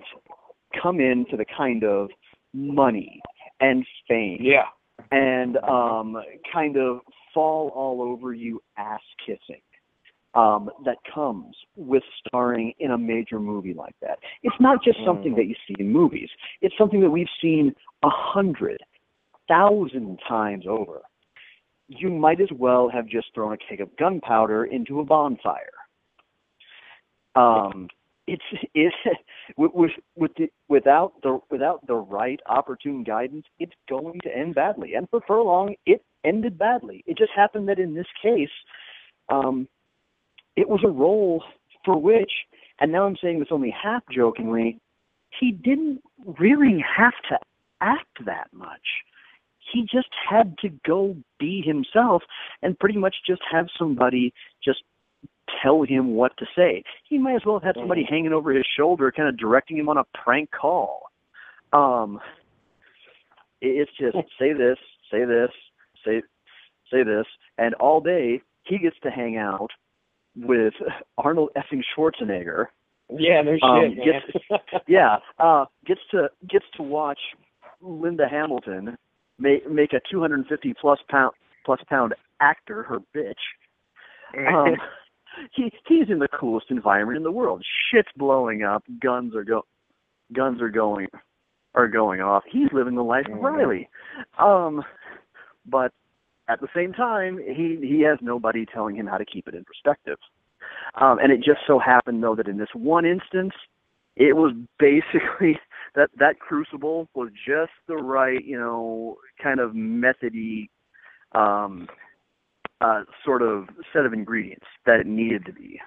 come into the kind of money and fame yeah. and um, kind of fall all over you ass-kissing um, that comes with starring in a major movie like that. It's not just something that you see in movies. It's something that we've seen a hundred thousand times over. You might as well have just thrown a keg of gunpowder into a bonfire. Um... It's it with with the, without the without the right opportune guidance, it's going to end badly. And for Furlong, it ended badly. It just happened that in this case, um, it was a role for which, and now I'm saying this only half jokingly, he didn't really have to act that much. He just had to go be himself and pretty much just have somebody just tell him what to say. He might as well have had somebody hanging over his shoulder kind of directing him on a prank call. Um, it's just say this, say this, say say this, and all day he gets to hang out with Arnold effing Schwarzenegger. Yeah, no shit, um, gets, man. yeah, uh, gets to gets to watch Linda Hamilton make make a two hundred fifty plus pound plus pound actor her bitch. Um, He he's in the coolest environment in the world. Shit's blowing up. Guns are go, guns are going, are going off. He's living the life of Riley. Um, but at the same time, he, he has nobody telling him how to keep it in perspective. Um, and it just so happened though that in this one instance, it was basically that that crucible was just the right, you know, kind of methody. Um, Uh, sort of set of ingredients that it needed to be.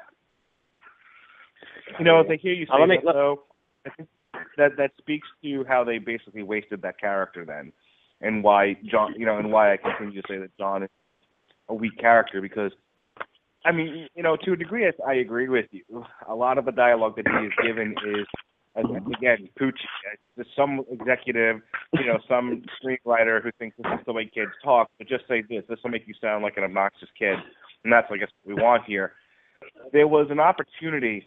You know, if they hear you say uh, me, that, though, that that speaks to how they basically wasted that character then, and why John, you know, and why I continue to say that John is a weak character because, I mean, you know, to a degree, I agree with you. A lot of the dialogue that he is given is, again, Poochie, some executive, you know, some screenwriter who thinks this is the way kids talk, but just say this, this will make you sound like an obnoxious kid, and that's, I guess, what we want here. There was an opportunity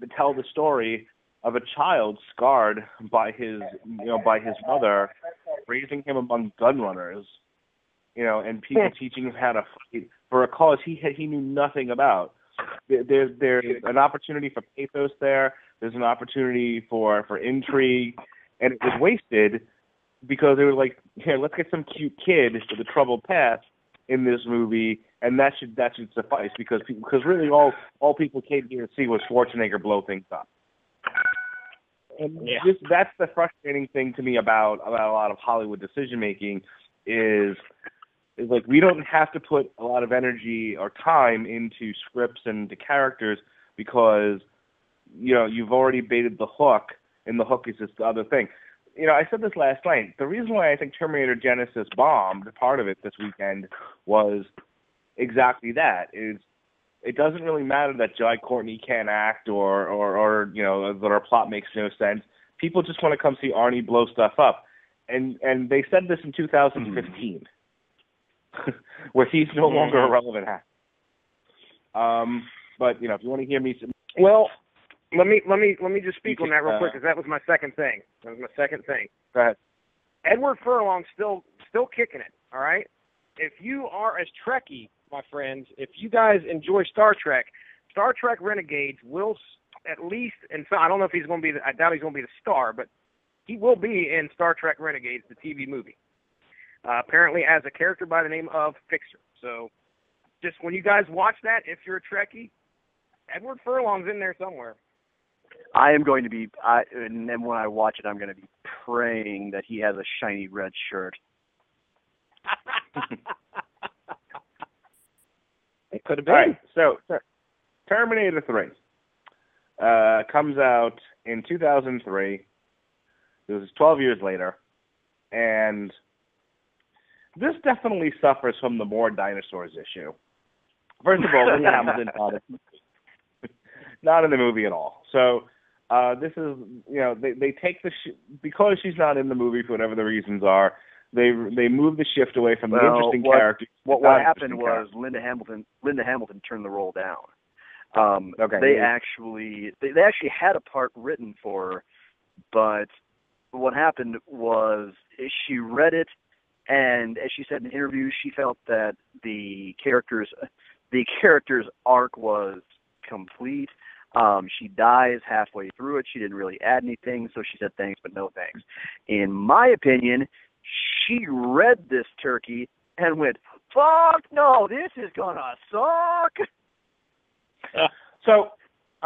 to tell the story of a child scarred by his, you know, by his mother, raising him among gun runners, you know, and people teaching him how to fight for a cause he had, he knew nothing about. There's there's an opportunity for pathos there. There's an opportunity for, for intrigue, and it was wasted because they were like, "Here, let's get some cute kid for the troubled past in this movie, and that should that should suffice." Because because really all all people came here to see was Schwarzenegger blow things up, and yeah. just, that's the frustrating thing to me about about a lot of Hollywood decision making is is like we don't have to put a lot of energy or time into scripts and to characters because. You know, you've already baited the hook, and the hook is just the other thing. You know, I said this last night. The reason why I think Terminator Genisys bombed, part of it this weekend, was exactly that. Is it doesn't really matter that Jai Courtney can't act or, or, or you know, that our plot makes no sense. People just want to come see Arnie blow stuff up. And and they said this in two thousand fifteen, mm. where he's no longer a relevant actor. Um, but you know, if you want to hear me, well, let me let me let me just speak on that real quick, because that was my second thing. That was my second thing. Go ahead. Edward Furlong still still kicking it. All right. If you are as Trekkie, my friends, if you guys enjoy Star Trek, Star Trek Renegades will at least, and so I don't know if he's going to be, the, I doubt he's going to be the star, but he will be in Star Trek Renegades, the T V movie. Uh, apparently, as a character by the name of Fixer. So, just when you guys watch that, if you're a Trekkie, Edward Furlong's in there somewhere. I am going to be, I, and then when I watch it, I'm going to be praying that he has a shiny red shirt. It could have been. All right, so, so Terminator three uh, comes out in two thousand three. It was twelve years later, and this definitely suffers from the more dinosaurs issue. First of all, Linda Hamilton not in the movie, not in the movie at all. So uh, this is, you know, they they take the sh- because she's not in the movie for whatever the reasons are. They they moved the shift away from well, the interesting what, characters. What, what happened was characters. Linda Hamilton Linda Hamilton turned the role down. Um, okay, they yeah. actually they, they actually had a part written for her, but what happened was she read it. And as she said in interviews, she felt that the character's the character's arc was complete. Um, she dies halfway through it. She didn't really add anything, so she said thanks, but no thanks. In my opinion, she read this turkey and went, "Fuck no, this is gonna suck." Uh, so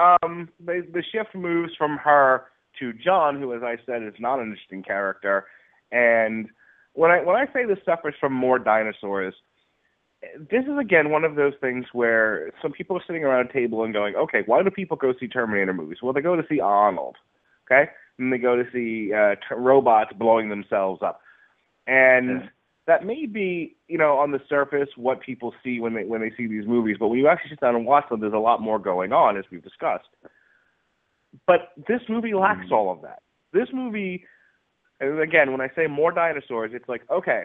um, the, the shift moves from her to John, who, as I said, is not an interesting character, and. When I when I say this suffers from more dinosaurs, this is, again, one of those things where some people are sitting around a table and going, okay, why do people go see Terminator movies? Well, they go to see Arnold, okay? And they go to see uh, t- robots blowing themselves up. And yeah. that may be, you know, on the surface what people see when they when they see these movies, but when you actually sit down and watch them, there's a lot more going on, as we've discussed. But this movie lacks mm. all of that. This movie... And again, when I say more dinosaurs, it's like, okay,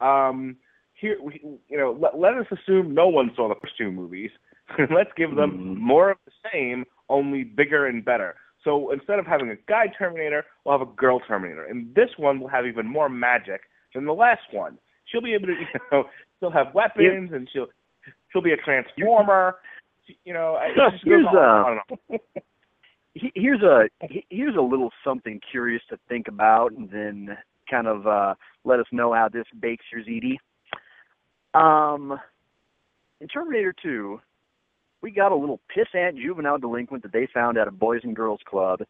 um, here, we, you know, let, let us assume no one saw the first two movies. Let's give them mm-hmm. more of the same, only bigger and better. So instead of having a guy Terminator, we'll have a girl Terminator. And this one will have even more magic than the last one. She'll be able to, you know, she'll have weapons yeah. and she'll she'll be a transformer. You know, it just goes on, on and on. Here's a here's a little something curious to think about, and then kind of uh, let us know how this bakes your Z D. Um, in Terminator two, we got a little pissant juvenile delinquent that they found at a Boys and Girls Club,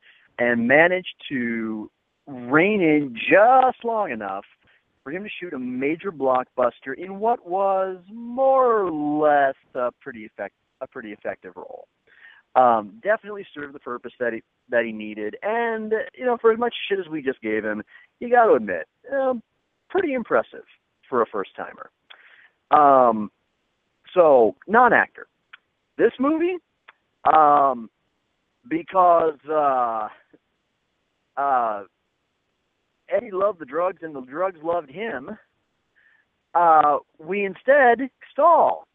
and managed to rein in just long enough for him to shoot a major blockbuster in what was more or less a pretty effect a pretty effective role. Um, definitely served the purpose that he that he needed, and you know, for as much shit as we just gave him, you got to admit, um, pretty impressive for a first timer. Um, so non-actor, this movie, um, because uh, uh, Eddie loved the drugs and the drugs loved him. Uh, we instead stall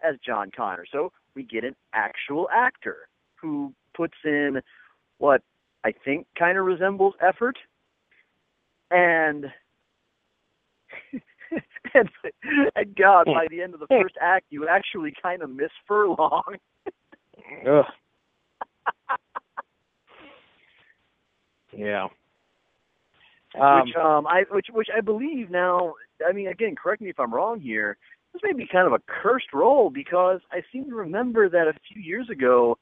as John Connor, so. We get an actual actor who puts in what I think kind of resembles effort, and, and and God, by the end of the first act, you actually kind of miss Furlong. Ugh. yeah. Um, which um, I which which I believe now. I mean, again, correct me if I'm wrong here. This may be kind of a cursed role, because I seem to remember that a few years ago,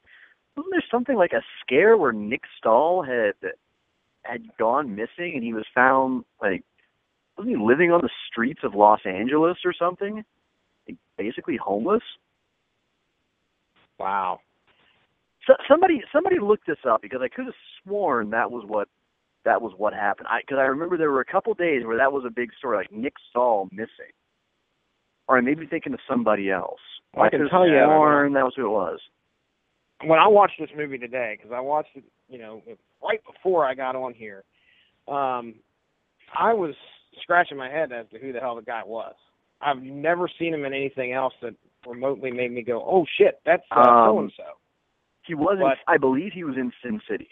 wasn't there something like a scare where Nick Stahl had had gone missing and he was found, like, wasn't he living on the streets of Los Angeles or something? Like, basically homeless? Wow. So, somebody somebody looked this up, because I could have sworn that was what that was what happened. Because I, I remember there were a couple days where that was a big story, like Nick Stahl missing. Or I may be thinking of somebody else. Well, I can tell you, Warren, that was who it was. When I watched this movie today, because I watched it, you know, right before I got on here, um, I was scratching my head as to who the hell the guy was. I've never seen him in anything else that remotely made me go, oh shit, that's uh, um, so-and-so. He was, but, in, I believe he was in Sin City.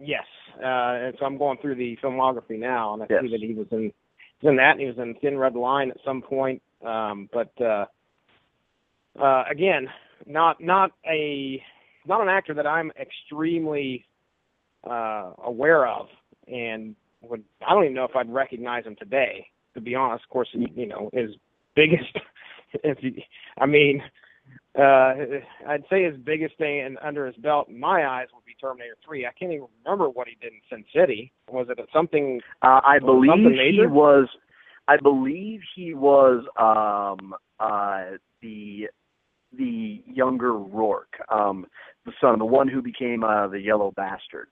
Yes. Uh, and so I'm going through the filmography now, and I yes. see that he was in, he was in that, and he was in Thin Red Line at some point. Um, but, uh, uh, again, not, not a, not an actor that I'm extremely, uh, aware of, and would, I don't even know if I'd recognize him today, to be honest. Of course, he, you know, his biggest, if you, I mean, uh, I'd say his biggest thing in, under his belt, in my eyes, would be Terminator three. I can't even remember what he did in Sin City. Was it something? Uh, I believe something major? he was, I believe he was, um, uh, the, the younger Rourke, um, the son, the one who became, uh, the yellow bastard.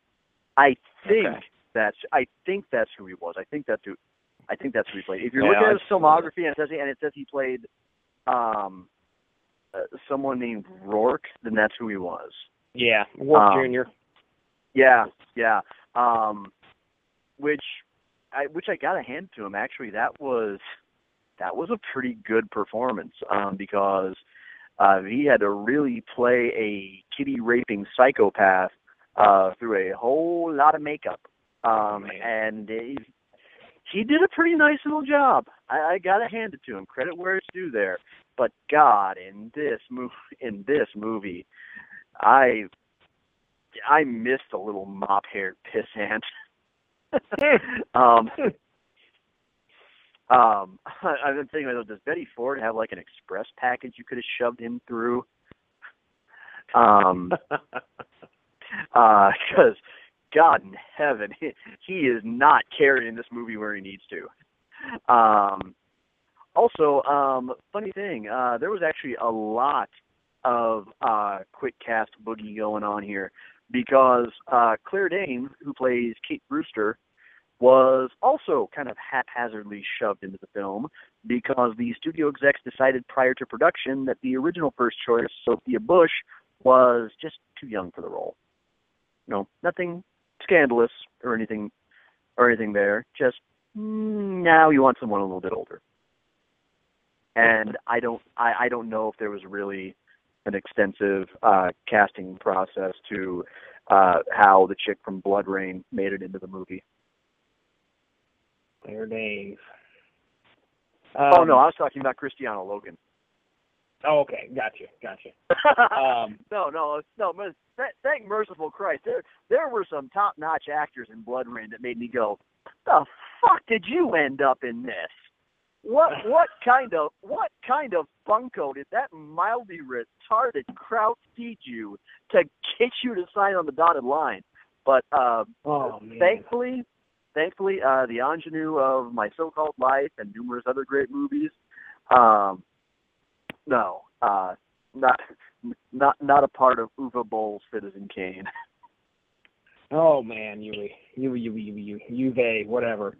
I think okay. that's, I think that's who he was. I think that's who, I think that's who he played. If you're yeah, looking at his filmography and it says he, and it says he played, um, uh, someone named Rourke, then that's who he was. Yeah. Rourke um, Junior Yeah. Yeah. Um, which I, which I got a hand to him. Actually, that was, that was a pretty good performance, um, because, uh, he had to really play a kitty raping psychopath, uh, through a whole lot of makeup. Um, oh, and he, he did a pretty nice little job. I, I gotta hand it to him. Credit where it's due there. But God, in this move, in this movie, I, I missed a little mop-haired pissant. um, um, I, I've been thinking about, does Betty Ford have like an express package you could have shoved him through? Um, uh, because God in heaven, he, he is not carrying this movie where he needs to. Um, also, um, funny thing, uh, there was actually a lot of uh, quick cast boogie going on here, because uh, Claire Danes, who plays Kate Brewster, was also kind of haphazardly shoved into the film because the studio execs decided prior to production that the original first choice, Sophia Bush, was just too young for the role. No, nothing scandalous or anything, or anything there. Just now you want someone a little bit older. And I don't, I, I don't know if there was really an extensive uh, casting process to uh, how the chick from Blood Rain made it into the movie. Claire Danes. Um, oh, no, I was talking about Christiana Logan. Oh, okay. Gotcha. Gotcha. Um, no, no, no. Thank merciful Christ. There, there were some top-notch actors in Blood Rain that made me go, "What the fuck did you end up in this? What, what kind of, what kind of bunko did that mildly retarded crowd feed you to get you to sign on the dotted line?" But uh, oh, thankfully, thankfully, uh, the ingenue of my so-called life and numerous other great movies. Um, No, uh, not not not a part of Uwe Boll's Citizen Kane. Oh man, Uwe, Uwe, Uwe, Uwe, Uwe, whatever,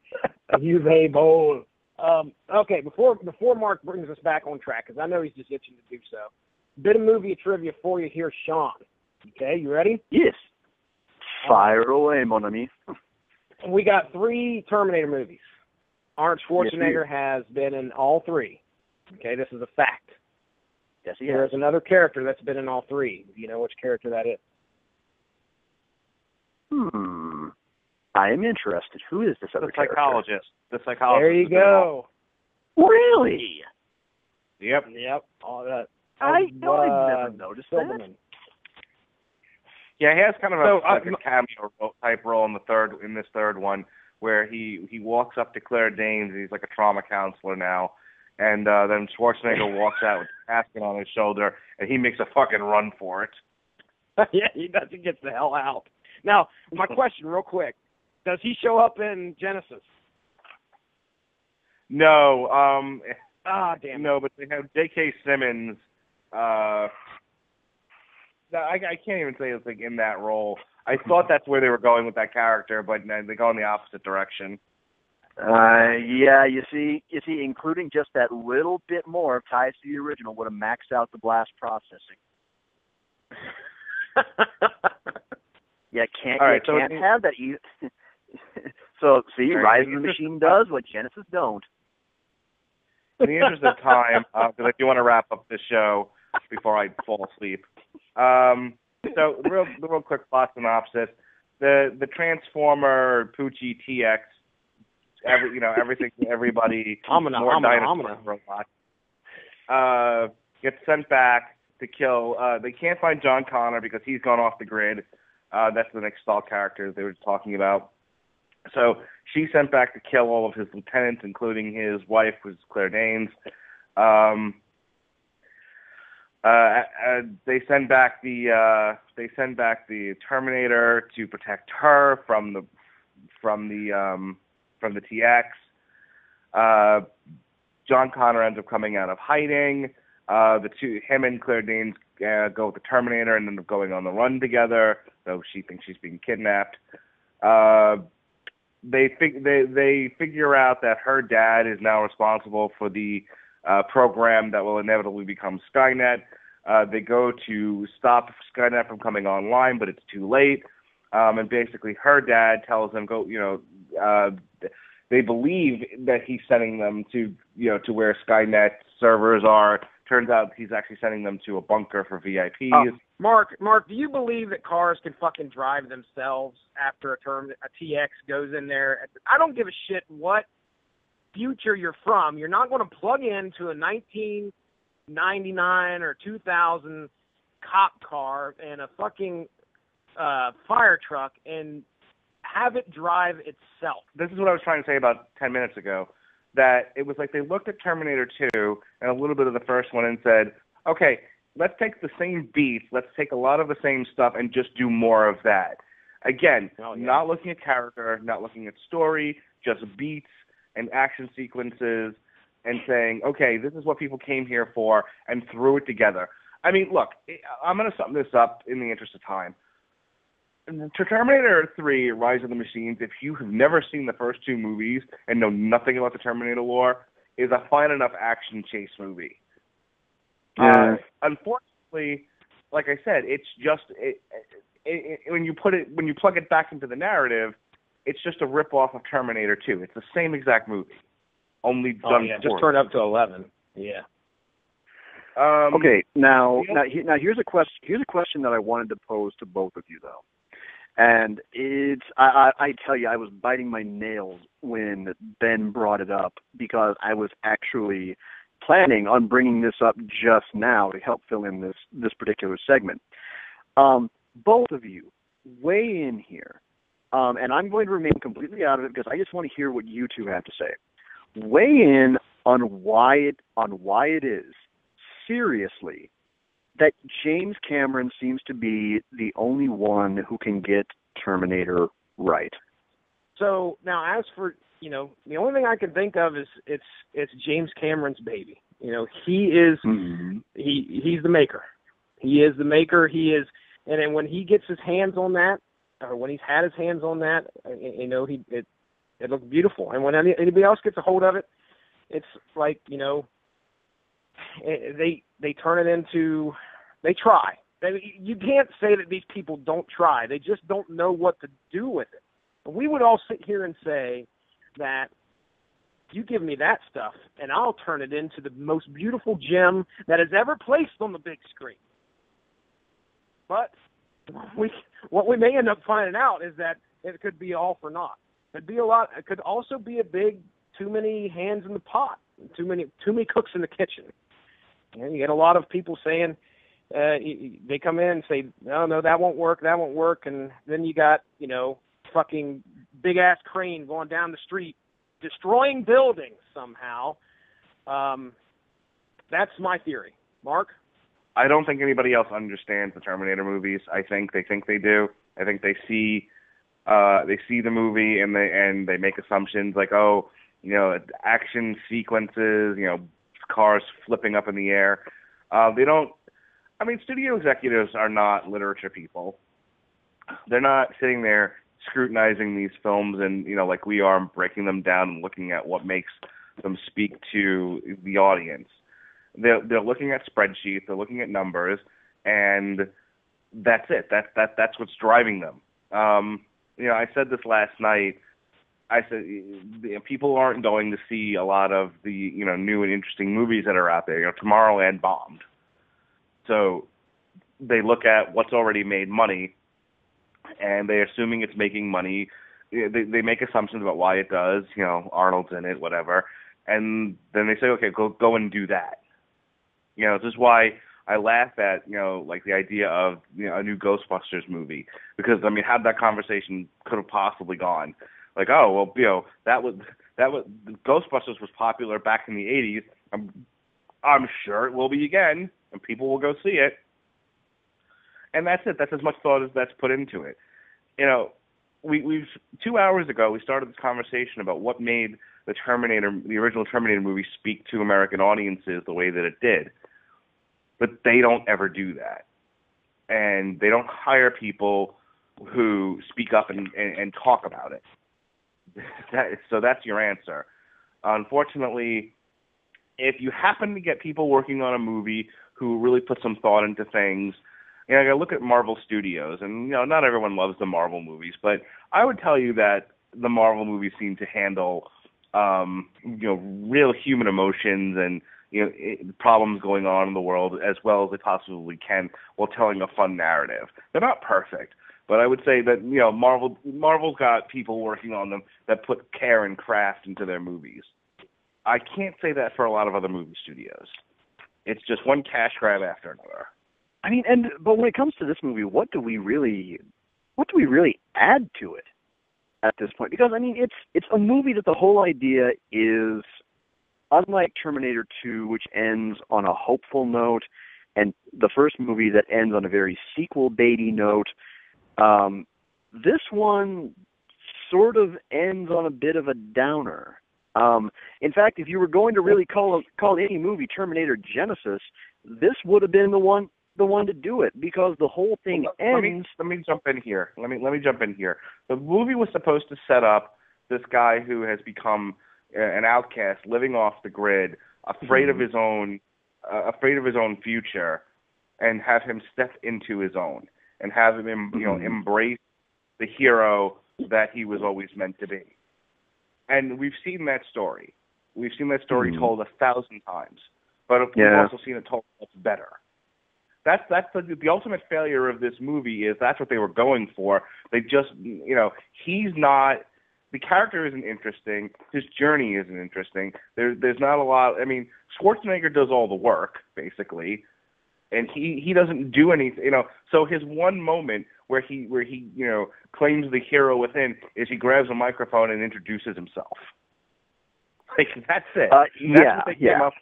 Uwe Boll. Um, okay, before before Mark brings us back on track, because I know he's just itching to do so. Bit of movie trivia for you here, Sean. Okay, you ready? Yes. Fire um, away, mon ami. We got three Terminator movies. Arnold Schwarzenegger yes, has been in all three. Okay, this is a fact. Yes, he There's is. another character that's been in all three. Do you know which character that is? Hmm. I am interested. Who is this other the psychologist. character? The psychologist. There you go. Really? Yep. Yep. All that. I know. Uh, I've never noticed Silverman. that. Yeah, he has kind of a, so, like uh, a cameo type role in the third in this third one, where he he walks up to Claire Danes. He's like a trauma counselor now. And uh, then Schwarzenegger walks out with a casket on his shoulder, and he makes a fucking run for it. Yeah, he does. He gets the hell out. Now, my question real quick. Does he show up in Genisys? No. Um, ah, damn. No, but they have J K Simmons. Uh, I, I can't even say it's like in that role. I thought that's where they were going with that character, but they go in the opposite direction. Uh, yeah, you see, you see, including just that little bit more of ties to the original would have maxed out the blast processing. yeah, can't, right, you so can't have that. E- so, see, Rise of the Machine does what Genisys don't. in the interest of time, because uh, I do want to wrap up this show before I fall asleep. Um, so the real, the real quick plot synopsis: the the Transformer Poochie T X, every, you know, everything, everybody, omina, more omina, dinosaur omina. robot, uh, gets sent back to kill. Uh, they can't find John Connor because he's gone off the grid. Uh, that's the next stall character they were talking about. So she's sent back to kill all of his lieutenants, including his wife, who's Claire Danes. Um, uh, uh, they send back the uh, they send back the Terminator to protect her from the from the um, from the T X. Uh, John Connor ends up coming out of hiding. Uh, the two, him and Claire Danes, uh, go with the Terminator and end up going on the run together. So she thinks she's being kidnapped. Uh, They, fig- they they figure out that her dad is now responsible for the uh, program that will inevitably become Skynet. Uh, they go to stop Skynet from coming online, but it's too late. Um, and basically, her dad tells them, "Go, you know." Uh, they believe that he's sending them to, you know, to where Skynet servers are. Turns out he's actually sending them to a bunker for V I Ps. Oh, Mark, Mark, do you believe that cars can fucking drive themselves after a term a T X goes in there? I don't give a shit what future you're from. You're not going to plug into a nineteen ninety-nine or two thousand cop car and a fucking uh, fire truck and have it drive itself. This is what I was trying to say about ten minutes ago. That it was like they looked at Terminator two and a little bit of the first one and said, okay, let's take the same beats, let's take a lot of the same stuff and just do more of that. Again, oh, yeah. not looking at character, not looking at story, just beats and action sequences and saying, okay, this is what people came here for, and threw it together. I mean, look, I'm going to sum this up in the interest of time. Terminator three, Rise of the Machines, if you have never seen the first two movies and know nothing about the Terminator lore, is a fine enough action chase movie. Yeah. Uh, unfortunately, like I said, it's just it, it, it, when you put it when you plug it back into the narrative, it's just a ripoff of Terminator two. It's the same exact movie, only done. Oh, yeah. Just turned up to eleven. Yeah. Um, okay. Now, you know, now, now here's a question. Here's a question that I wanted to pose to both of you, though. And it's, I, I, I tell you, I was biting my nails when Ben brought it up because I was actually planning on bringing this up just now to help fill in this, this particular segment. Um, both of you, weigh in here. Um, and I'm going to remain completely out of it because I just want to hear what you two have to say. Weigh in on why it, on why it is, seriously, that James Cameron seems to be the only one who can get Terminator right. So now, as for, you know, the only thing I can think of is it's it's James Cameron's baby. You know, he is mm-hmm. he he's the maker. He is the maker. He is, and then when he gets his hands on that, or when he's had his hands on that, you know, he it it looked beautiful. And when anybody else gets a hold of it, it's like, you know, they they turn it into, they try. They, you can't say that these people don't try. They just don't know what to do with it. But we would all sit here and say that you give me that stuff, and I'll turn it into the most beautiful gem that is ever placed on the big screen. But we, what we may end up finding out is that it could be all for naught. It'd be a lot. It could also be a big too many hands in the pot, too many too many cooks in the kitchen. You get a lot of people saying, uh, they come in and say, no, no, that won't work, that won't work. And then you got, you know, fucking big-ass crane going down the street, destroying buildings somehow. Um, that's my theory. Mark? I don't think anybody else understands the Terminator movies. I think they think they do. I think they see uh, they see the movie and they, and they make assumptions like, oh, you know, action sequences, you know, cars flipping up in the air. Uh, they don't, I mean, studio executives are not literature people. They're not sitting there scrutinizing these films and, you know, like we are, breaking them down and looking at what makes them speak to the audience. They're, they're looking at spreadsheets, they're looking at numbers, and that's it. That, that, that's what's driving them. Um, you know, I said this last night, I said, you know, people aren't going to see a lot of the, you know, new and interesting movies that are out there. You know, Tomorrowland bombed. So they look at what's already made money, and they're assuming it's making money. They, they make assumptions about why it does, you know, Arnold's in it, whatever. And then they say, okay, go go and do that. You know, this is why I laugh at, you know, like the idea of, you know, a new Ghostbusters movie. Because, I mean, how that conversation could have possibly gone. Like, oh, well, you know, that was, that was, Ghostbusters was popular back in the eighties. I'm, I'm sure it will be again, and people will go see it. And that's it. That's as much thought as that's put into it. You know, we, we've, two hours ago, we started this conversation about what made the Terminator, the original Terminator movie, speak to American audiences the way that it did. But they don't ever do that. And they don't hire people who speak up and, and, and talk about it. That, so that's your answer. Unfortunately, if you happen to get people working on a movie who really put some thought into things, you know, I look at Marvel Studios, and, you know, not everyone loves the Marvel movies, but I would tell you that the Marvel movies seem to handle, um, you know, real human emotions and, you know, it, problems going on in the world as well as they possibly can while telling a fun narrative. They're not perfect. But I would say that, you know, Marvel, Marvel's got people working on them that put care and craft into their movies. I can't say that for a lot of other movie studios. It's just one cash grab after another. I mean, and but when it comes to this movie, what do we really, what do we really add to it at this point? Because I mean, it's it's a movie that the whole idea is, unlike Terminator two, which ends on a hopeful note, and the first movie that ends on a very sequel-baity note. Um, this one sort of ends on a bit of a downer. Um, in fact, if you were going to really call a, call any movie Terminator Genisys, this would have been the one the one to do it because the whole thing well, let, ends. Let me, let me jump in here. Let me let me jump in here. The movie was supposed to set up this guy who has become an outcast, living off the grid, afraid mm-hmm. of his own, uh, afraid of his own future, and have him step into his own. And have him, you know, embrace the hero that he was always meant to be. And we've seen that story. We've seen that story mm-hmm. told a thousand times. But we've yeah. also seen it told much better. That's that's the, the ultimate failure of this movie is that's what they were going for. They just, you know, he's not, the character isn't interesting. His journey isn't interesting. There, there's not a lot, I mean, Schwarzenegger does all the work, basically. And he, he doesn't do anything, you know. So his one moment where he where he you know claims the hero within is he grabs a microphone and introduces himself. Like that's it. Uh, that's yeah, what they yeah. came up.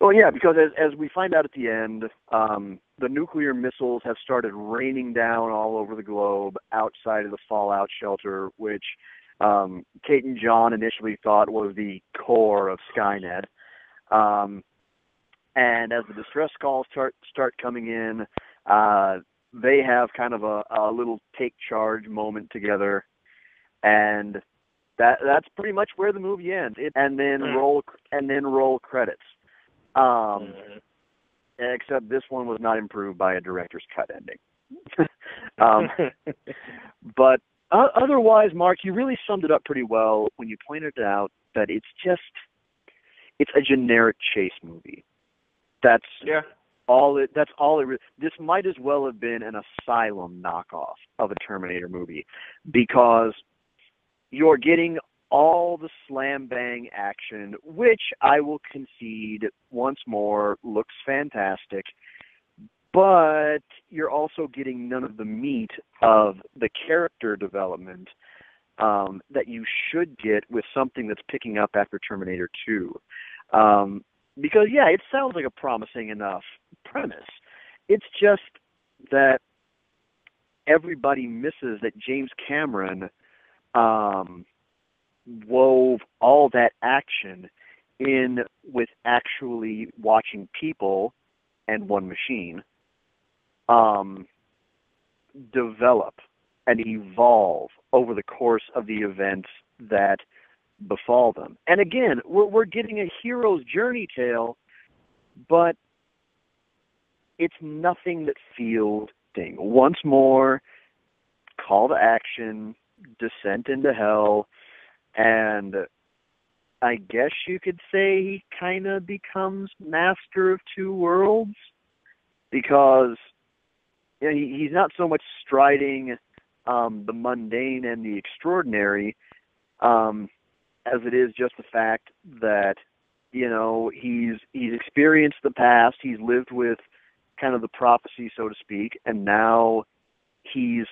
Well, yeah, because as as we find out at the end, um, the nuclear missiles have started raining down all over the globe outside of the fallout shelter, which um, Kate and John initially thought was the core of Skynet. Um, And as the distress calls start start coming in, uh, they have kind of a, a little take charge moment together, and that that's pretty much where the movie ends. It, and then roll and then roll credits. Um, except this one was not improved by a director's cut ending. um, but uh, otherwise, Mark, you really summed it up pretty well when you pointed out that it's just it's a generic chase movie. That's yeah. all it. That's all it. This might as well have been an Asylum knockoff of a Terminator movie, because you're getting all the slam bang action, which I will concede once more looks fantastic. But you're also getting none of the meat of the character development um, that you should get with something that's picking up after Terminator two. Um, Because, yeah, it sounds like a promising enough premise. It's just that everybody misses that James Cameron um, wove all that action in with actually watching people and one machine um, develop and evolve over the course of the events that befall them. And again, we're, we're getting a hero's journey tale, but it's nothing that feels thing. Once more, call to action, descent into hell, and I guess you could say he kind of becomes master of two worlds, because you know, he, he's not so much striding um, the mundane and the extraordinary um, as it is just the fact that, you know, he's he's experienced the past, he's lived with kind of the prophecy, so to speak, and now he's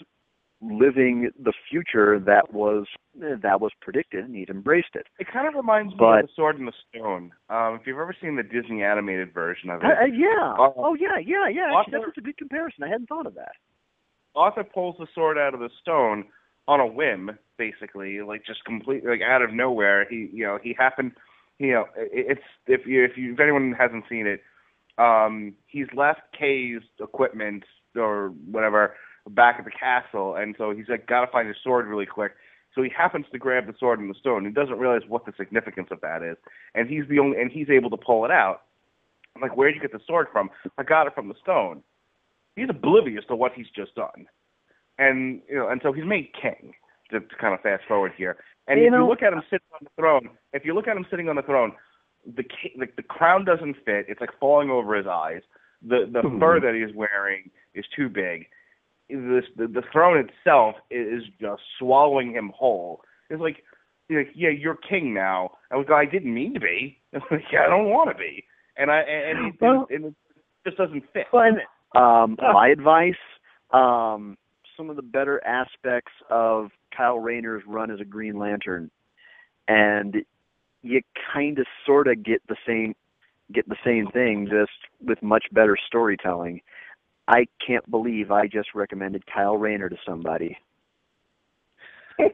living the future that was that was predicted, and he's embraced it. It kind of reminds but, me of The Sword and the Stone. Um, if you've ever seen the Disney animated version of it. Uh, yeah. Uh, oh, yeah, yeah, yeah. Actually, author, that's a good comparison. I hadn't thought of that. Arthur pulls the sword out of the stone on a whim, basically, like just completely, like out of nowhere. He, you know, he happened, you know, it's, if you, if you, if anyone hasn't seen it, um, he's left Kay's equipment or whatever back at the castle, and so he's like, gotta find his sword really quick. So he happens to grab the sword and the stone, and doesn't realize what the significance of that is. And he's the only, and he's able to pull it out. I'm like, where'd you get the sword from? I got it from the stone. He's oblivious to what he's just done, and you know, and so he's made king. To, to kind of fast forward here, and you if know, you look at him sitting on the throne, if you look at him sitting on the throne, the the, the crown doesn't fit. It's like falling over his eyes. The the mm-hmm. fur that he's wearing is too big. This, the, the throne itself is just swallowing him whole. It's like, like, yeah, you're king now. I was like, I didn't mean to be. Like, yeah, I don't want to be. And I and, well, and, and it just doesn't fit. Well, um, my advice, um, some of the better aspects of Kyle Rayner's run as a Green Lantern, and you kind of sort of get the same get the same thing, just with much better storytelling. I can't believe I just recommended Kyle Rayner to somebody.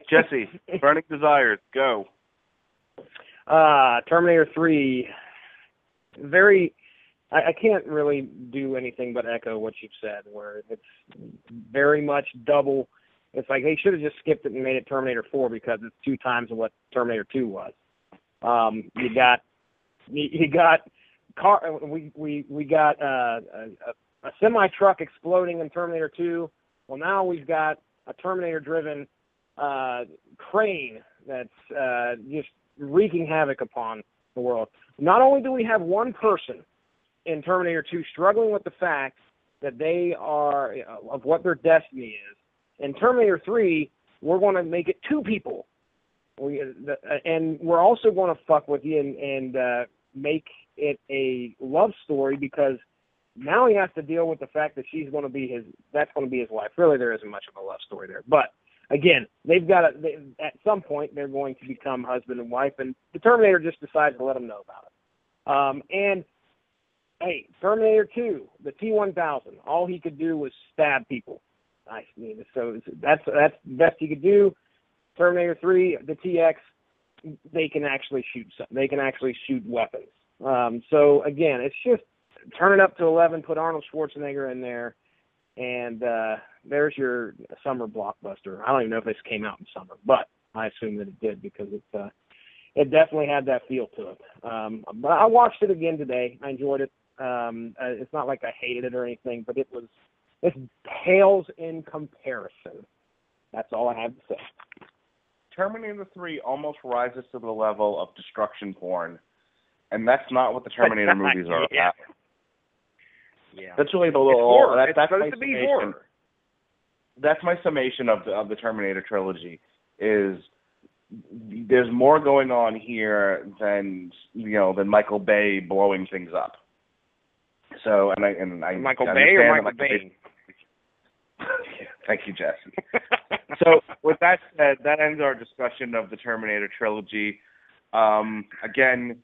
Jesse, Burning Desires, go. Uh, Terminator three. Very, I, I can't really do anything but echo what you've said, where it's very much double. It's like they should have just skipped it and made it Terminator four, because it's two times what Terminator two was. Um, you got, you, you got car. We we we got uh, a, a semi truck exploding in Terminator two. Well, now we've got a Terminator driven uh, crane that's uh, just wreaking havoc upon the world. Not only do we have one person in Terminator two struggling with the fact that they are of what their destiny is. In Terminator three, we're going to make it two people, we, the, and we're also going to fuck with you and, and uh, make it a love story, because now he has to deal with the fact that she's going to be his. That's going to be his wife. Really, there isn't much of a love story there. But again, they've got to, they, at some point they're going to become husband and wife, and the Terminator just decides to let them know about it. Um, and hey, Terminator two, the T one thousand, all he could do was stab people. I mean, so that's that's the best you could do. Terminator three, the T X, they can actually shoot. Some, they can actually shoot weapons. Um, so again, it's just turn it up to eleven. Put Arnold Schwarzenegger in there, and uh, there's your summer blockbuster. I don't even know if this came out in summer, but I assume that it did, because it uh, it definitely had that feel to it. Um, but I watched it again today. I enjoyed it. Um, it's not like I hated it or anything, but it was. It pales in comparison. That's all I have to say. Terminator three almost rises to the level of destruction porn, and that's not what the Terminator movies are yeah. about. Yeah, that's really the little. That, that's supposed to be horror. That's my summation of the of the Terminator trilogy. Is there's more going on here than you know than Michael Bay blowing things up. So and I and I Michael Bay or Michael Biehn. Thank you, Jesse. So with that said, that ends our discussion of the Terminator trilogy. Um, again,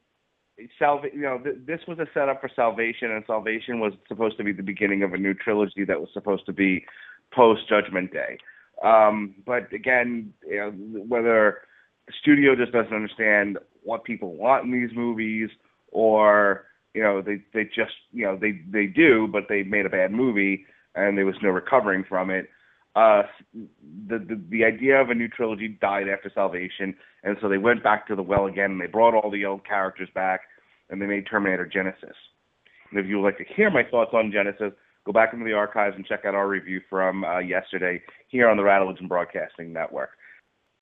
salva- you know, th- this was a setup for Salvation, and Salvation was supposed to be the beginning of a new trilogy that was supposed to be post-Judgment Day. Um, but again, you know, whether the studio just doesn't understand what people want in these movies, or you know, they they just you know they they do, but they made a bad movie. And there was no recovering from it. Uh, the, the the idea of a new trilogy died after Salvation, and so they went back to the well again, and they brought all the old characters back, and they made Terminator Genisys. And if you would like to hear my thoughts on Genisys, go back into the archives and check out our review from uh, yesterday here on the Rattling Broadcasting Network.